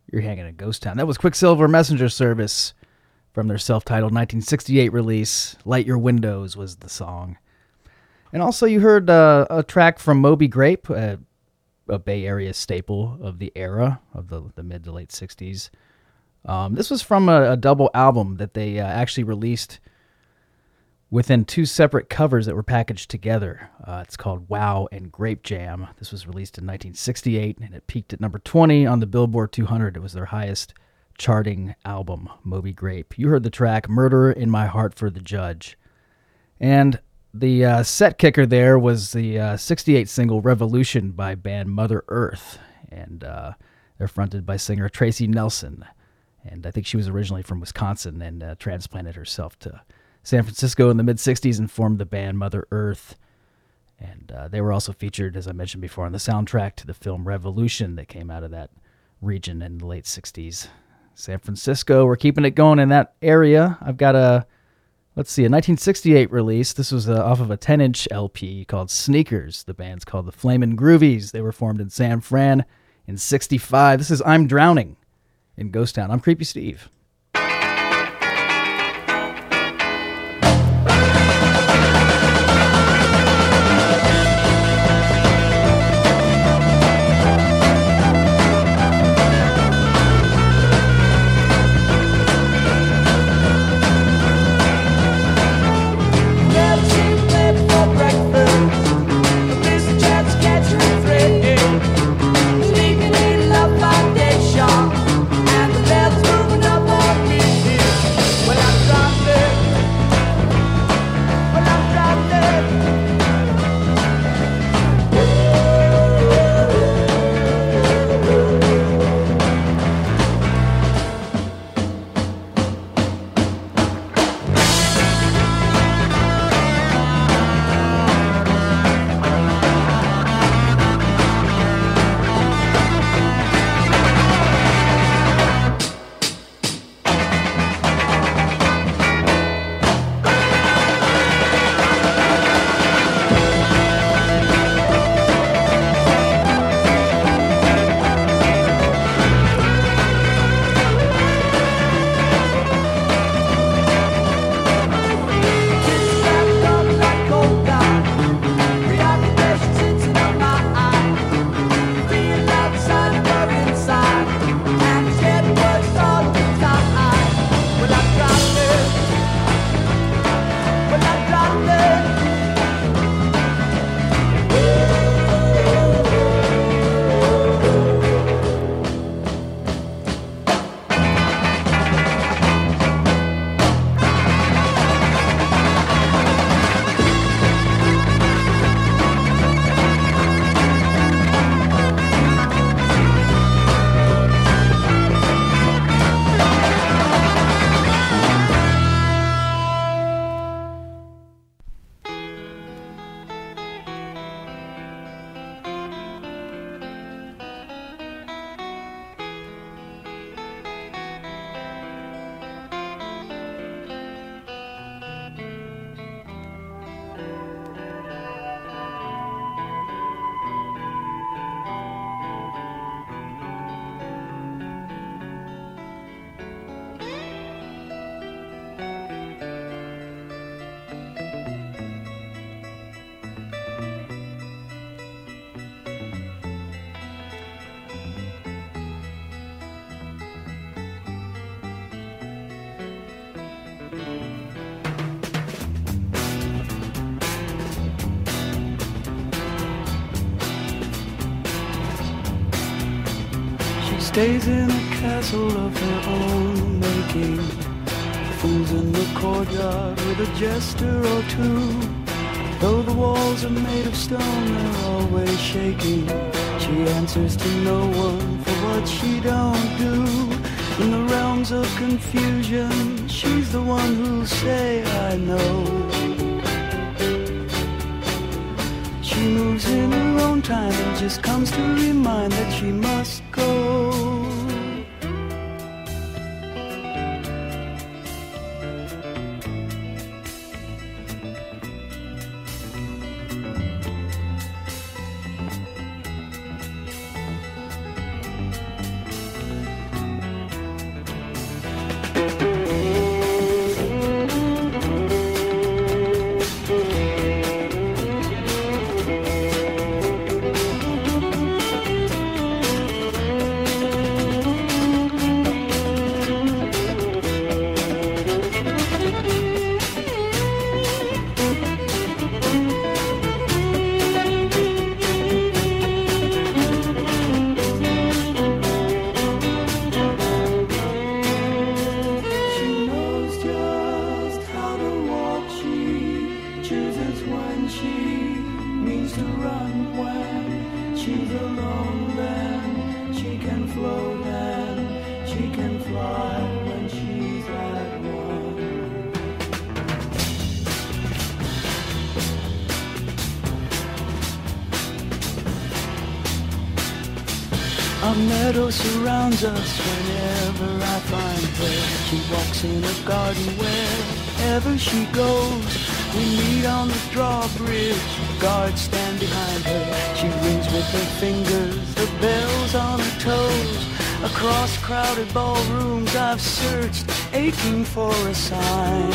You're hanging at Ghost Town. That was Quicksilver Messenger Service from their self-titled 1968 release. Light Your Windows was the song. And also you heard a track from Moby Grape, a Bay Area staple of the era of the mid to late 60s. This was from a double album that they actually released within two separate covers that were packaged together. It's called Wow and Grape Jam. This was released in 1968, and it peaked at number 20 on the Billboard 200. It was their highest charting album, Moby Grape. You heard the track Murder in My Heart for the Judge. And the set kicker there was the 68 single Revolution by band Mother Earth. And they're fronted by singer Tracy Nelson. And I think she was originally from Wisconsin and transplanted herself to San Francisco in the mid-60s and formed the band Mother Earth. And they were also featured, as I mentioned before, on the soundtrack to the film Revolution that came out of that region in the late 60s. San Francisco, we're keeping it going in that area. I've got a 1968 release. This was off of a 10-inch LP called Sneakers. The band's called the Flamin' Groovies. They were formed in San Fran in 65. This is I'm Drowning in Ghost Town. I'm Creepy Steve. Up Stays in a castle of their own making. Fools in the courtyard with a jester or two. Though the walls are made of stone, they're always shaking. She answers to no one for what she don't do. In the realms of confusion, she's the one who'll say, I know. She moves in her own time and just comes to remind that she must go. Surrounds us whenever I find her. She walks in a garden wherever she goes. We meet on the drawbridge, guards stand behind her. She rings with her fingers, the bells on her toes. Across crowded ballrooms I've searched, aching for a sign.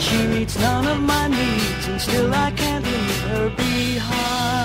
She meets none of my needs and still I can't leave her behind.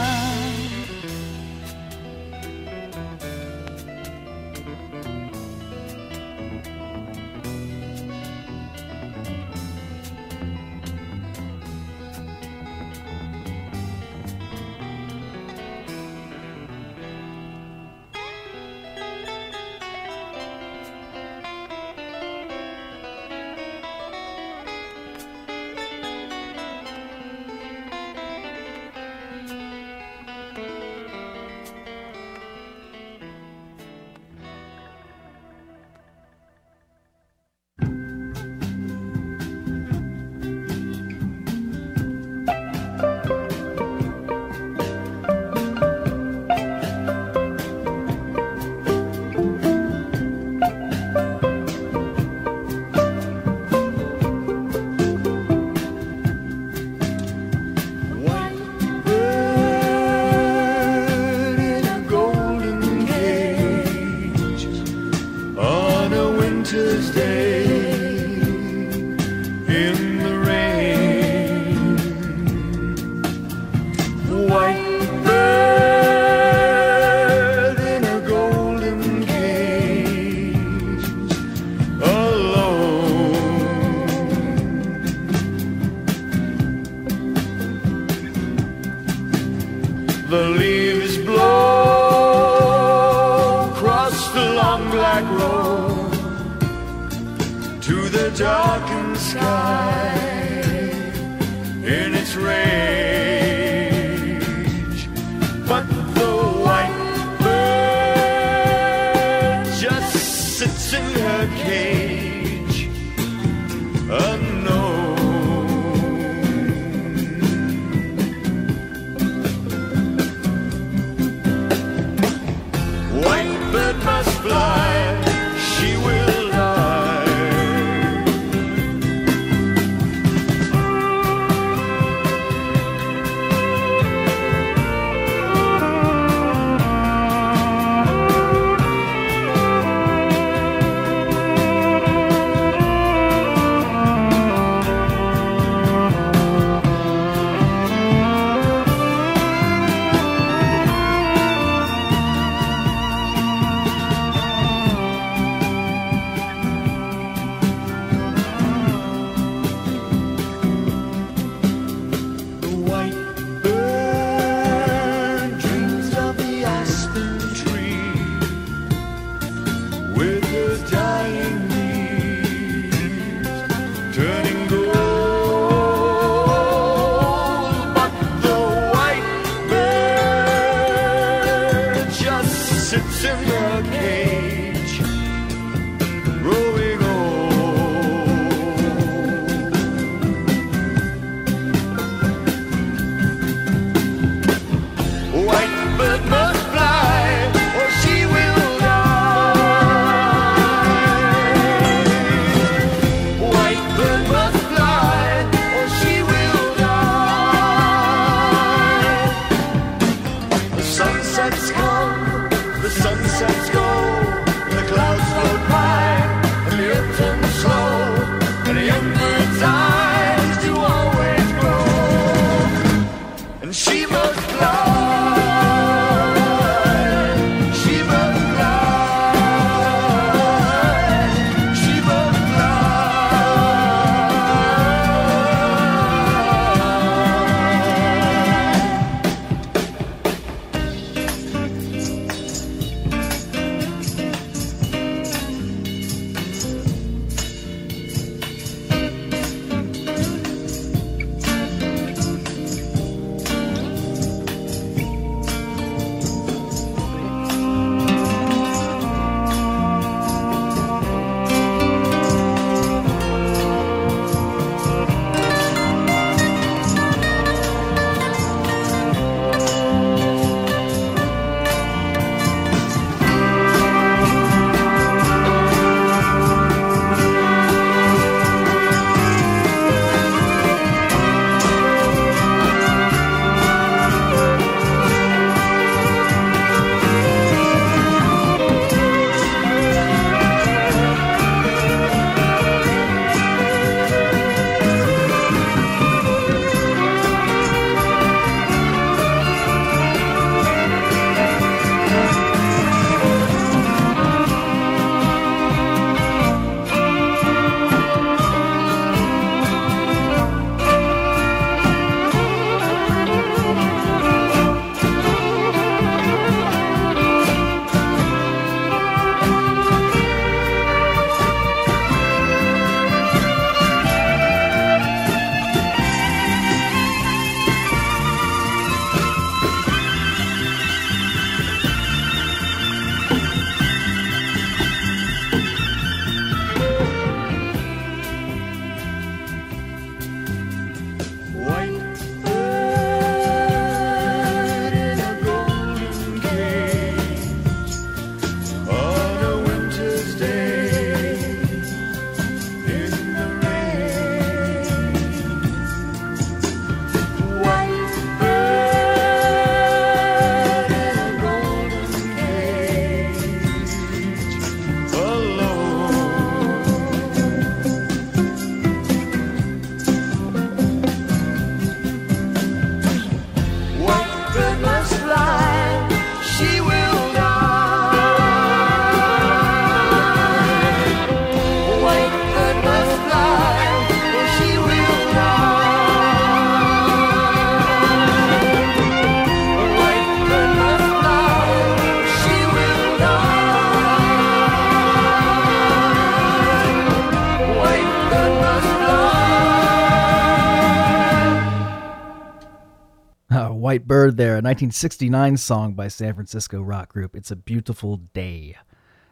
White Bird there, a 1969 song by San Francisco rock group It's a Beautiful Day.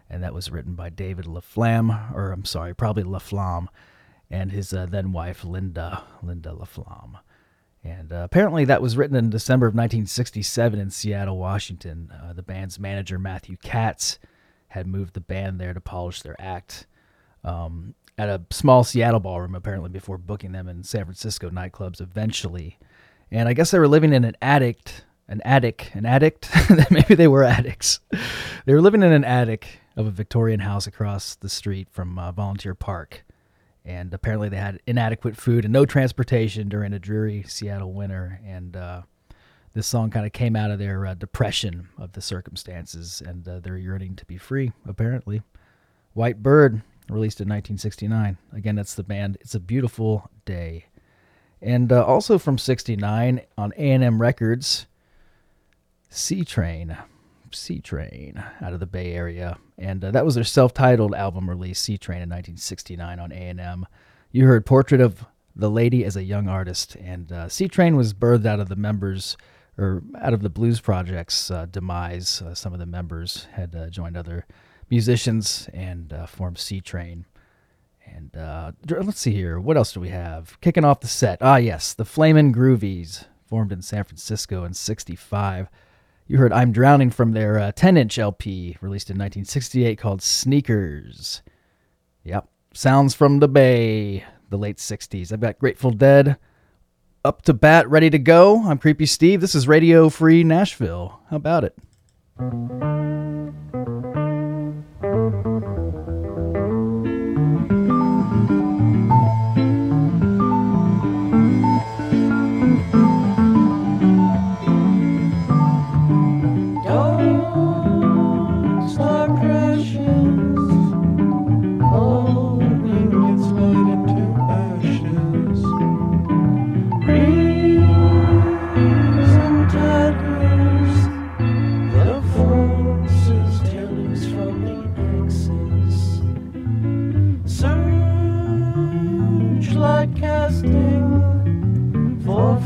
And that was written by David LaFlamme, or I'm sorry, probably LaFlamme, and his then-wife, Linda LaFlamme. And apparently that was written in December of 1967 in Seattle, Washington. The band's manager, Matthew Katz, had moved the band there to polish their act at a small Seattle ballroom, apparently, before booking them in San Francisco nightclubs eventually. And I guess they were living in an attic. Maybe they were addicts. They were living in an attic of a Victorian house across the street from Volunteer Park. And apparently they had inadequate food and no transportation during a dreary Seattle winter. And this song kind of came out of their depression of the circumstances and their yearning to be free, apparently. White Bird, released in 1969. Again, that's the band It's a Beautiful Day. And also from 69 on A&M Records, C-Train out of the Bay Area. And that was their self-titled album release, C-Train, in 1969 on A&M. You heard Portrait of the Lady as a Young Artist. And C-Train was birthed out of the members, or out of the Blues Project's demise. Some of the members had joined other musicians and formed C-Train. And let's see here. What else do we have? Kicking off the set. Ah, yes, the Flamin' Groovies, formed in San Francisco in 65. You heard I'm Drowning from their 10-inch LP, released in 1968, called Sneakers. Yep. Sounds from the Bay, the late 60s. I've got Grateful Dead up to bat, ready to go. I'm Creepy Steve. This is Radio Free Nashville. How about it?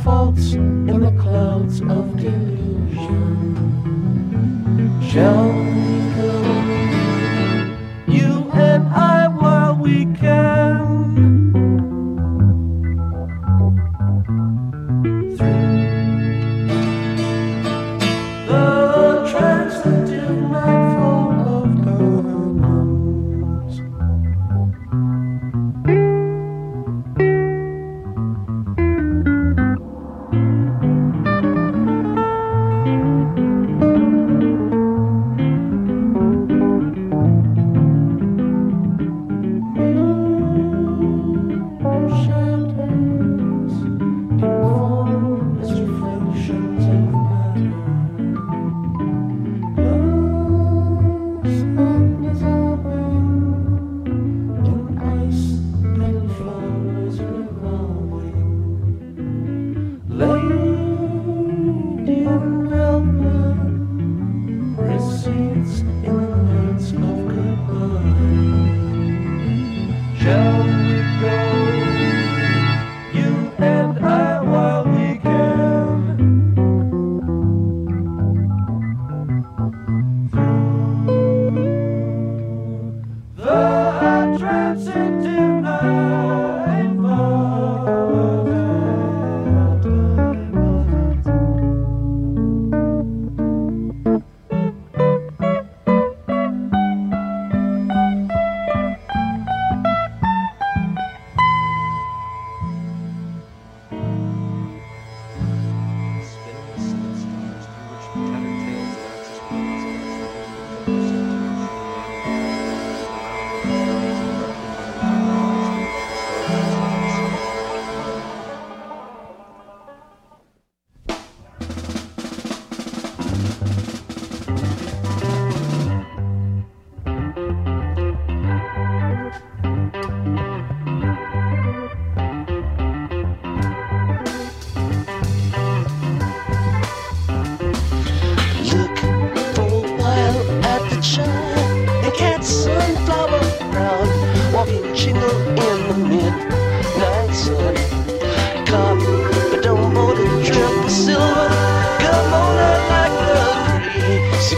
Faults in the clouds of delusion shall we go, you and I, while we can, through the transcendental nightfall of darkness.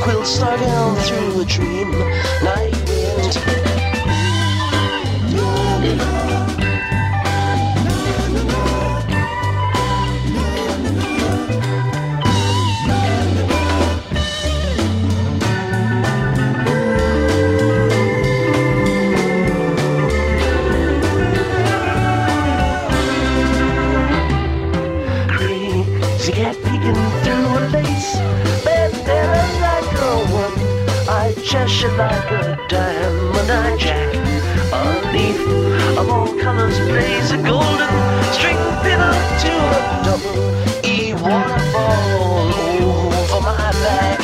quilt slide down through the dream night wind. Cheshire like a diamond eye jack. A leaf of all colors plays a golden string pin up to a double E waterfall over my back.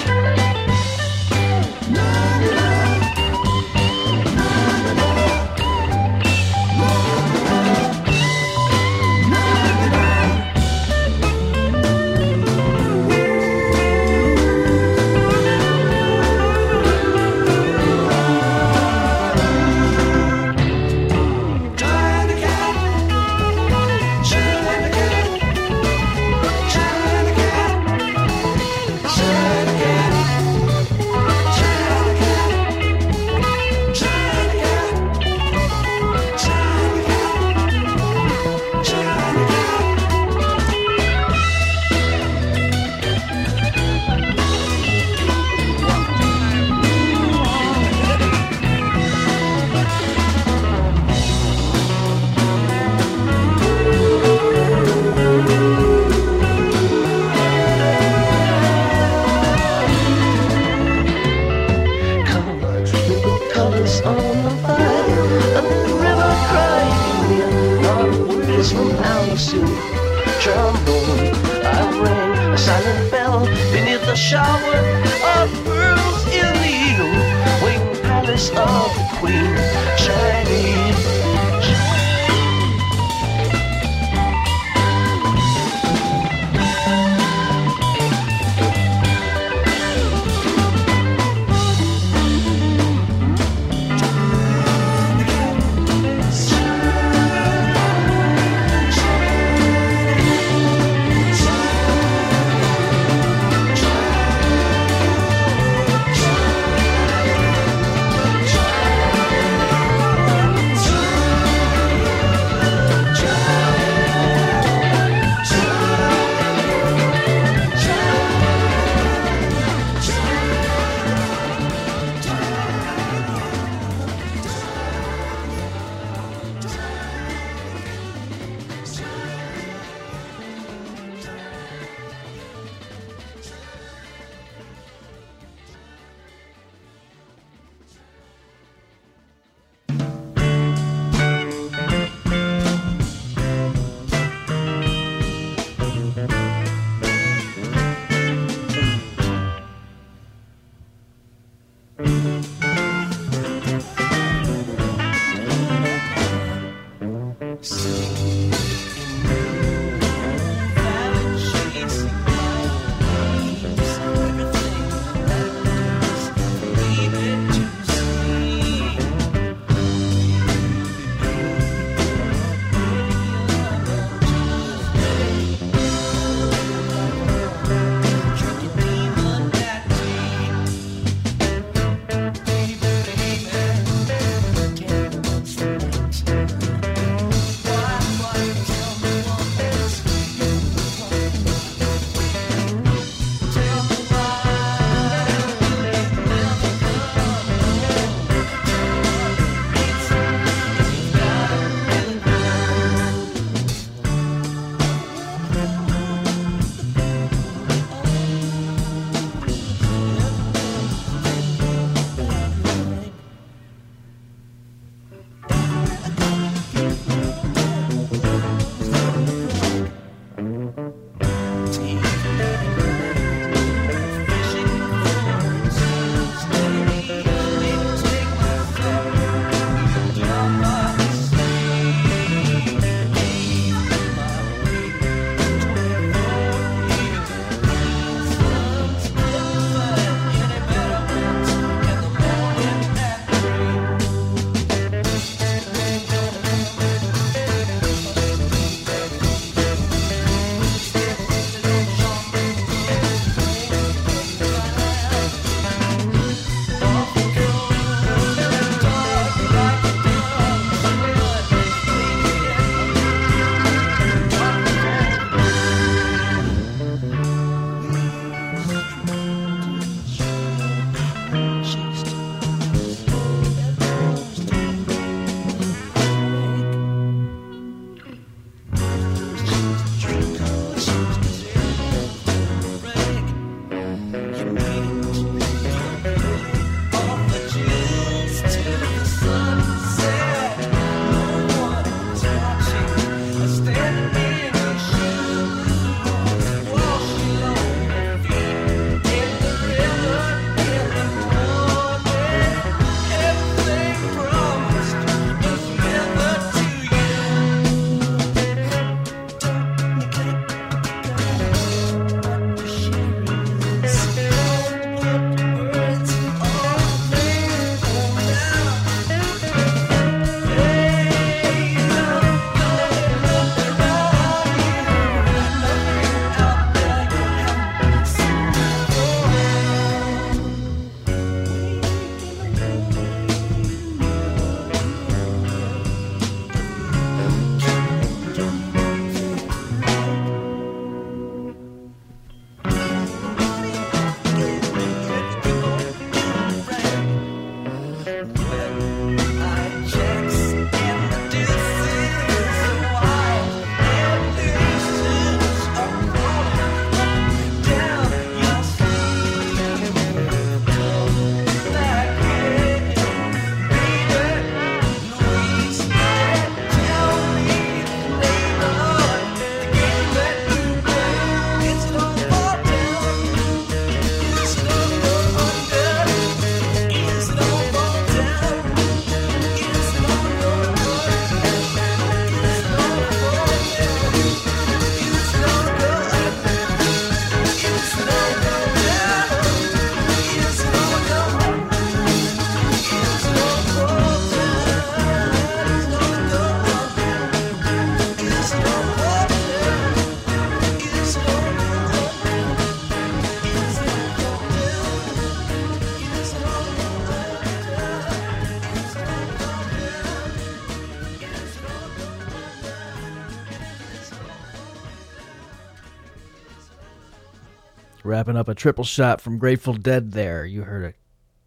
Wrapping up a triple shot from Grateful Dead there. You heard a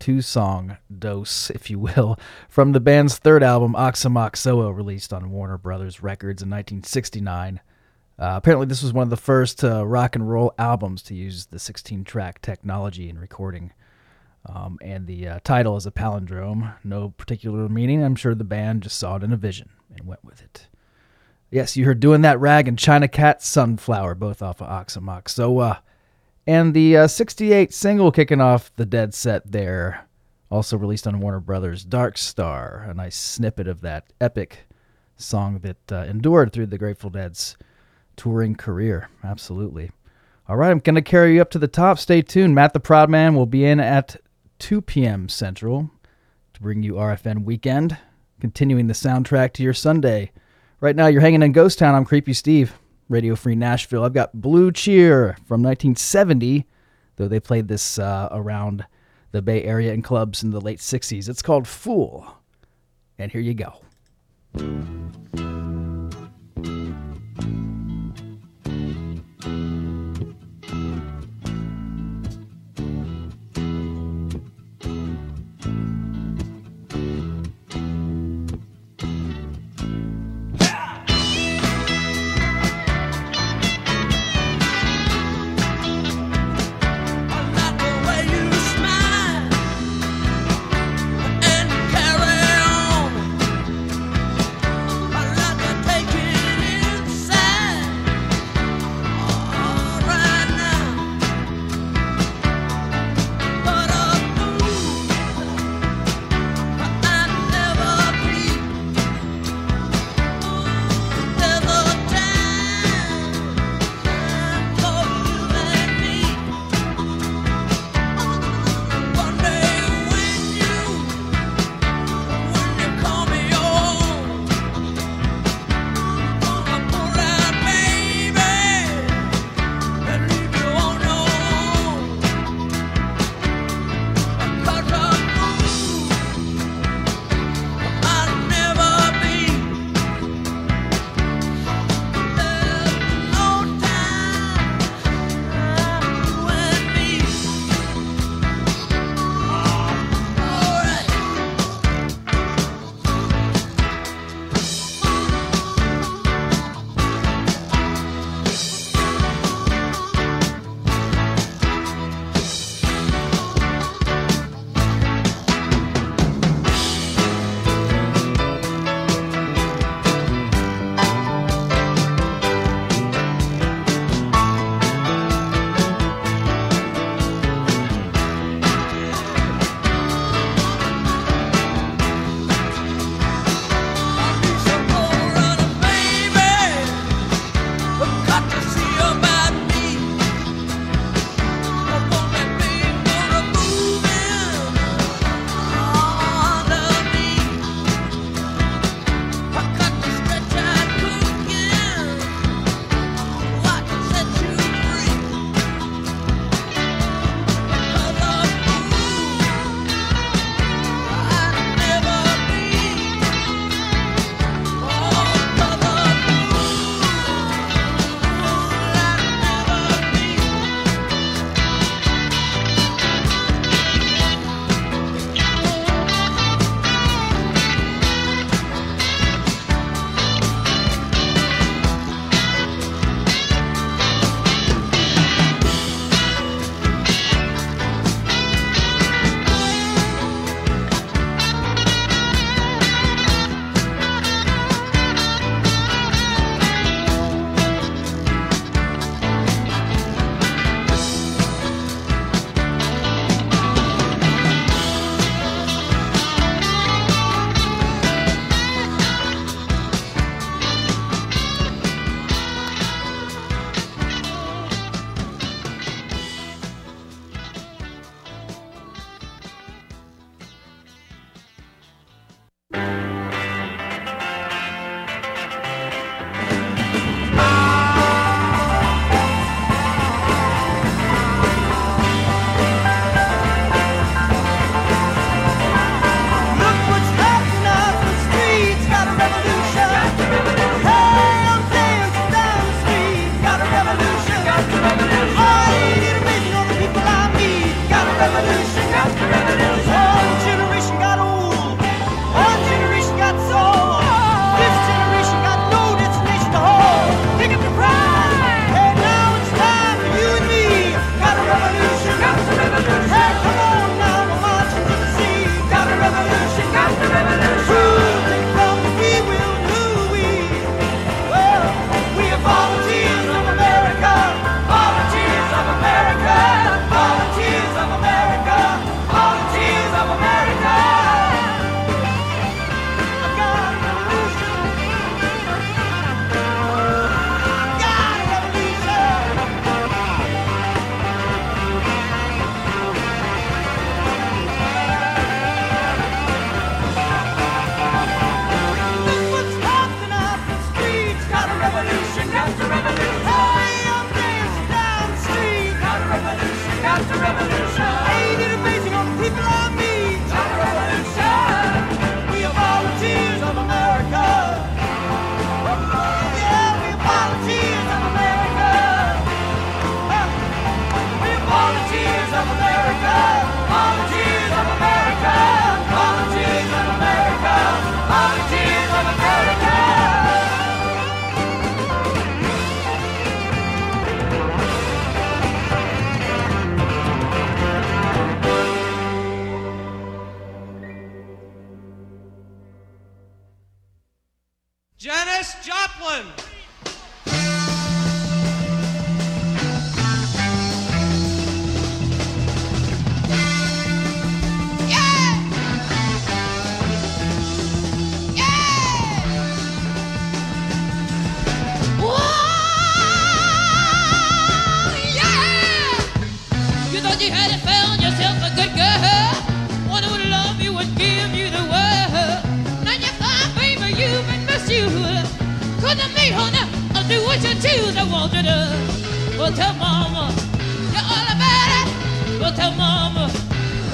two-song dose, if you will, from the band's third album, Aoxomoxoa, released on Warner Brothers Records in 1969. Apparently this was one of the first rock and roll albums to use the 16-track technology in recording. And the title is a palindrome, no particular meaning. I'm sure the band just saw it in a vision and went with it. Yes, you heard Doing That Rag and China Cat Sunflower, both off of Aoxomoxoa. And the 68 single kicking off the Dead set there, also released on Warner Brothers, Dark Star, a nice snippet of that epic song that endured through the Grateful Dead's touring career. Absolutely. All right, I'm going to carry you up to the top. Stay tuned. Matt the Proud Man will be in at 2 p.m. Central to bring you RFN Weekend, continuing the soundtrack to your Sunday. Right now, you're hanging in Ghost Town. I'm Creepy Steve. Radio Free Nashville. I've got Blue Cheer from 1970, though they played this around the Bay Area and clubs in the late 60s. It's called Fool, and here you go. hadn't found yourself a good girl, one who would love you and give you the world. Now you find favor, you've been misused. Couldn't be honor, I'll do what you choose. I want to do. Well, tell mama, you're all about it. Well, tell mama,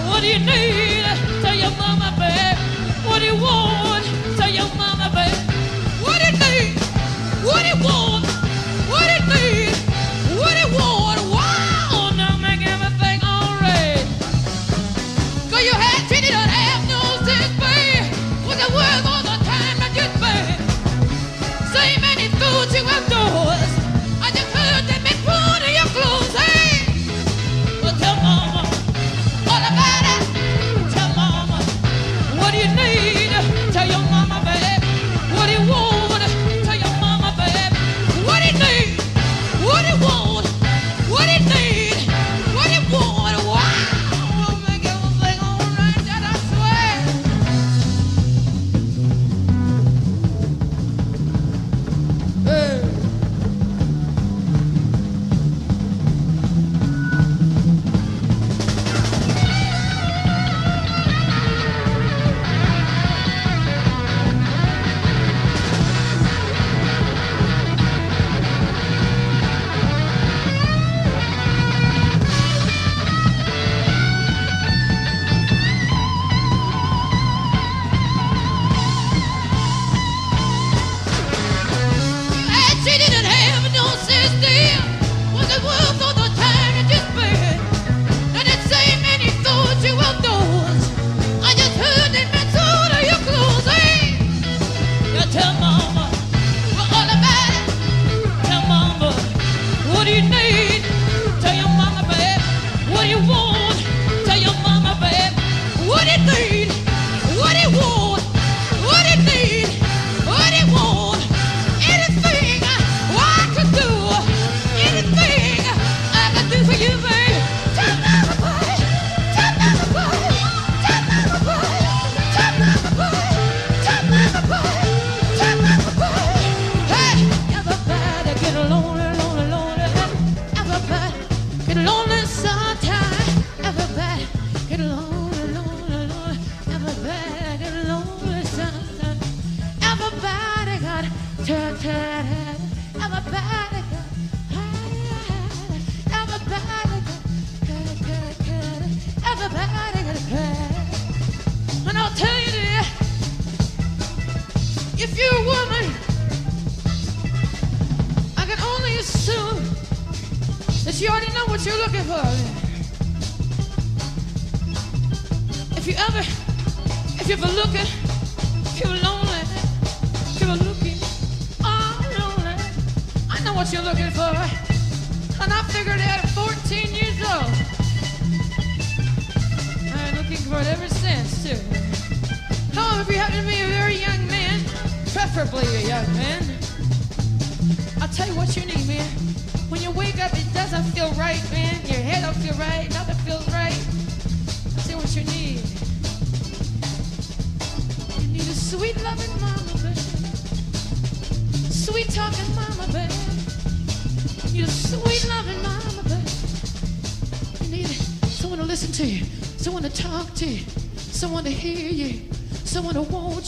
what do you need? Tell your mama, babe, what do you want? Tell your mama, babe, what do you need? What do you want? What do you need? What do you want? Wow, now make everything all right. Cause you had treated her half no sense, babe. With the words all the time that you'd been. Same many fools you outdoors. I just heard they've been pulled to your clothes, hey. Well, tell mama all about it. Tell mama what do you need? Tell your mama, babe, what do you want? Tell your mama, babe, what do you need? What do you want? What do you need? What do you want? Wow, we'll make everything all right, Dad, I swear. Hey.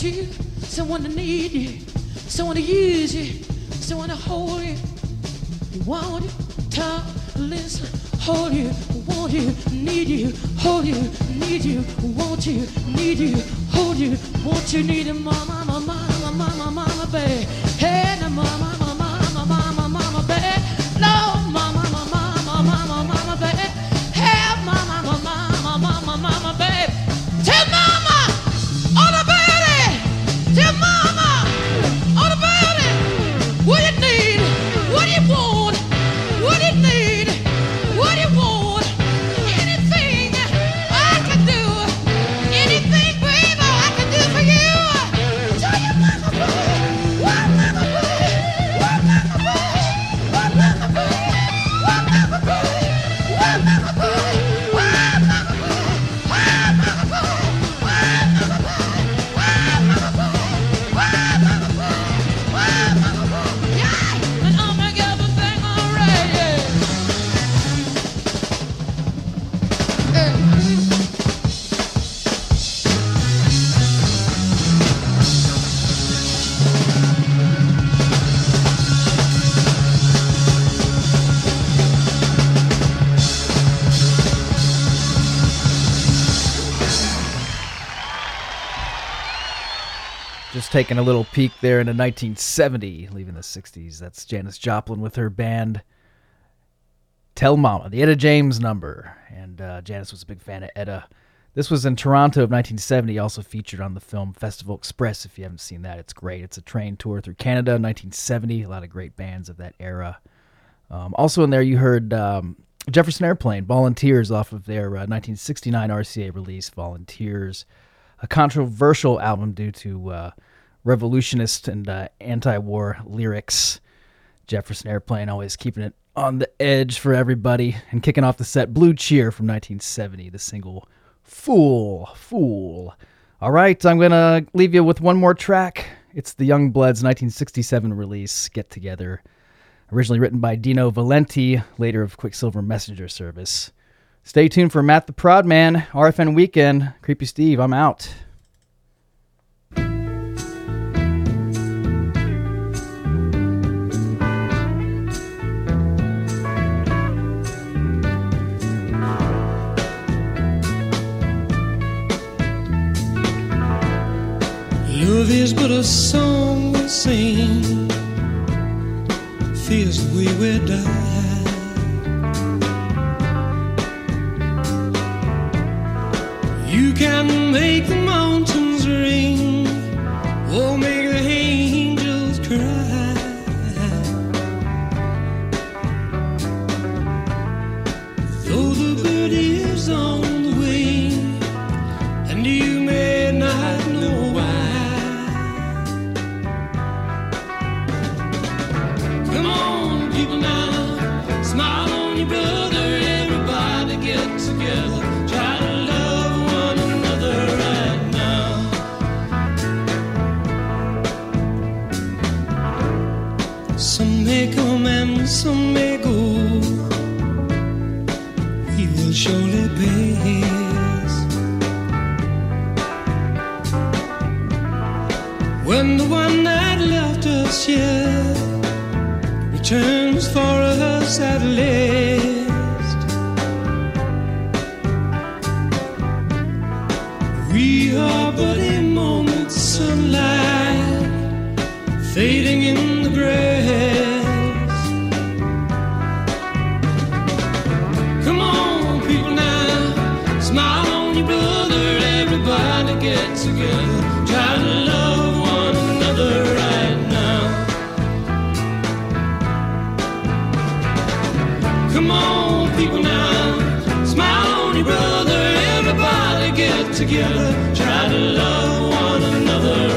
You, someone to need you, someone to use you, someone to hold you. You want it, talk, listen, hold you, want you, hold you, need you, want you, need you, hold you, want you, need you, mama, mama, mama, mama, mama, babe. Hey, now, mama, mama, mama, mama, mama, babe. No, mama, mama, mama, mama, mama, babe. Hey, mama, mama, mama, mama, mama, babe. Tell mama all about it. Tell mama all about it. What do you need? What do you want? What do you need? What do you want? Anything I can do. Anything, baby, I can do for you. Tell your mama. Just taking a little peek there into 1970, leaving the 60s. That's Janis Joplin with her band Tell Mama, the Etta James number. And Janis was a big fan of Etta. This was in Toronto of 1970, also featured on the film Festival Express. If you haven't seen that, it's great. It's a train tour through Canada in 1970. A lot of great bands of that era. Also in there you heard Jefferson Airplane, Volunteers, off of their 1969 RCA release, Volunteers. A controversial album due to revolutionist and anti-war lyrics. Jefferson Airplane always keeping it on the edge for everybody. And kicking off the set, Blue Cheer from 1970, the single Fool. All right, I'm going to leave you with one more track. It's the Youngbloods' 1967 release, Get Together. Originally written by Dino Valenti, later of Quicksilver Messenger Service. Stay tuned for Matt the Prod Man, RFN Weekend. Creepy Steve, I'm out. Love is but a song we sing, feels the way we die. You can make the mountains ring, or make the angels cry. Though the bird is on the wing, and you may not know why. Come on, people now, smile on your brother, everybody get together. Some may go, he will surely pay his. When the one that left us here returns for us at last, we are but a moment's sunlight fading in the gray. Get together, try to love one another right now. Come on, people now, smile on your brother, everybody get together, try to love one another right now.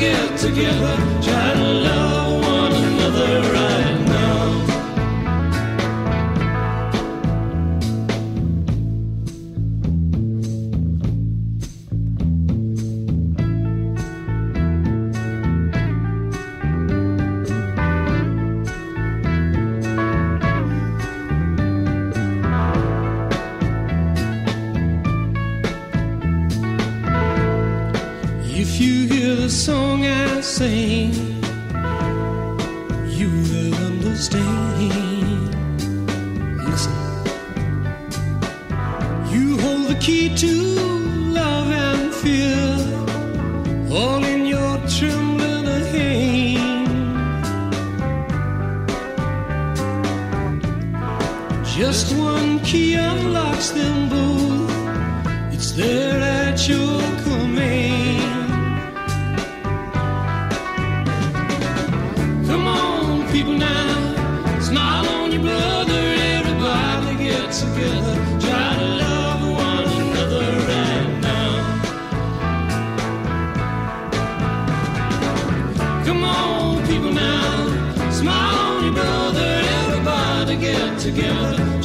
Together, try to love one another right now. If you hear the song I sing, you will understand. Listen, you hold the key to love and fear, all in your trembling hand. Just one key unlocks them both, it's there at your command. People now, smile on your brother, everybody get together, try to love one another right now. Come on. to get together.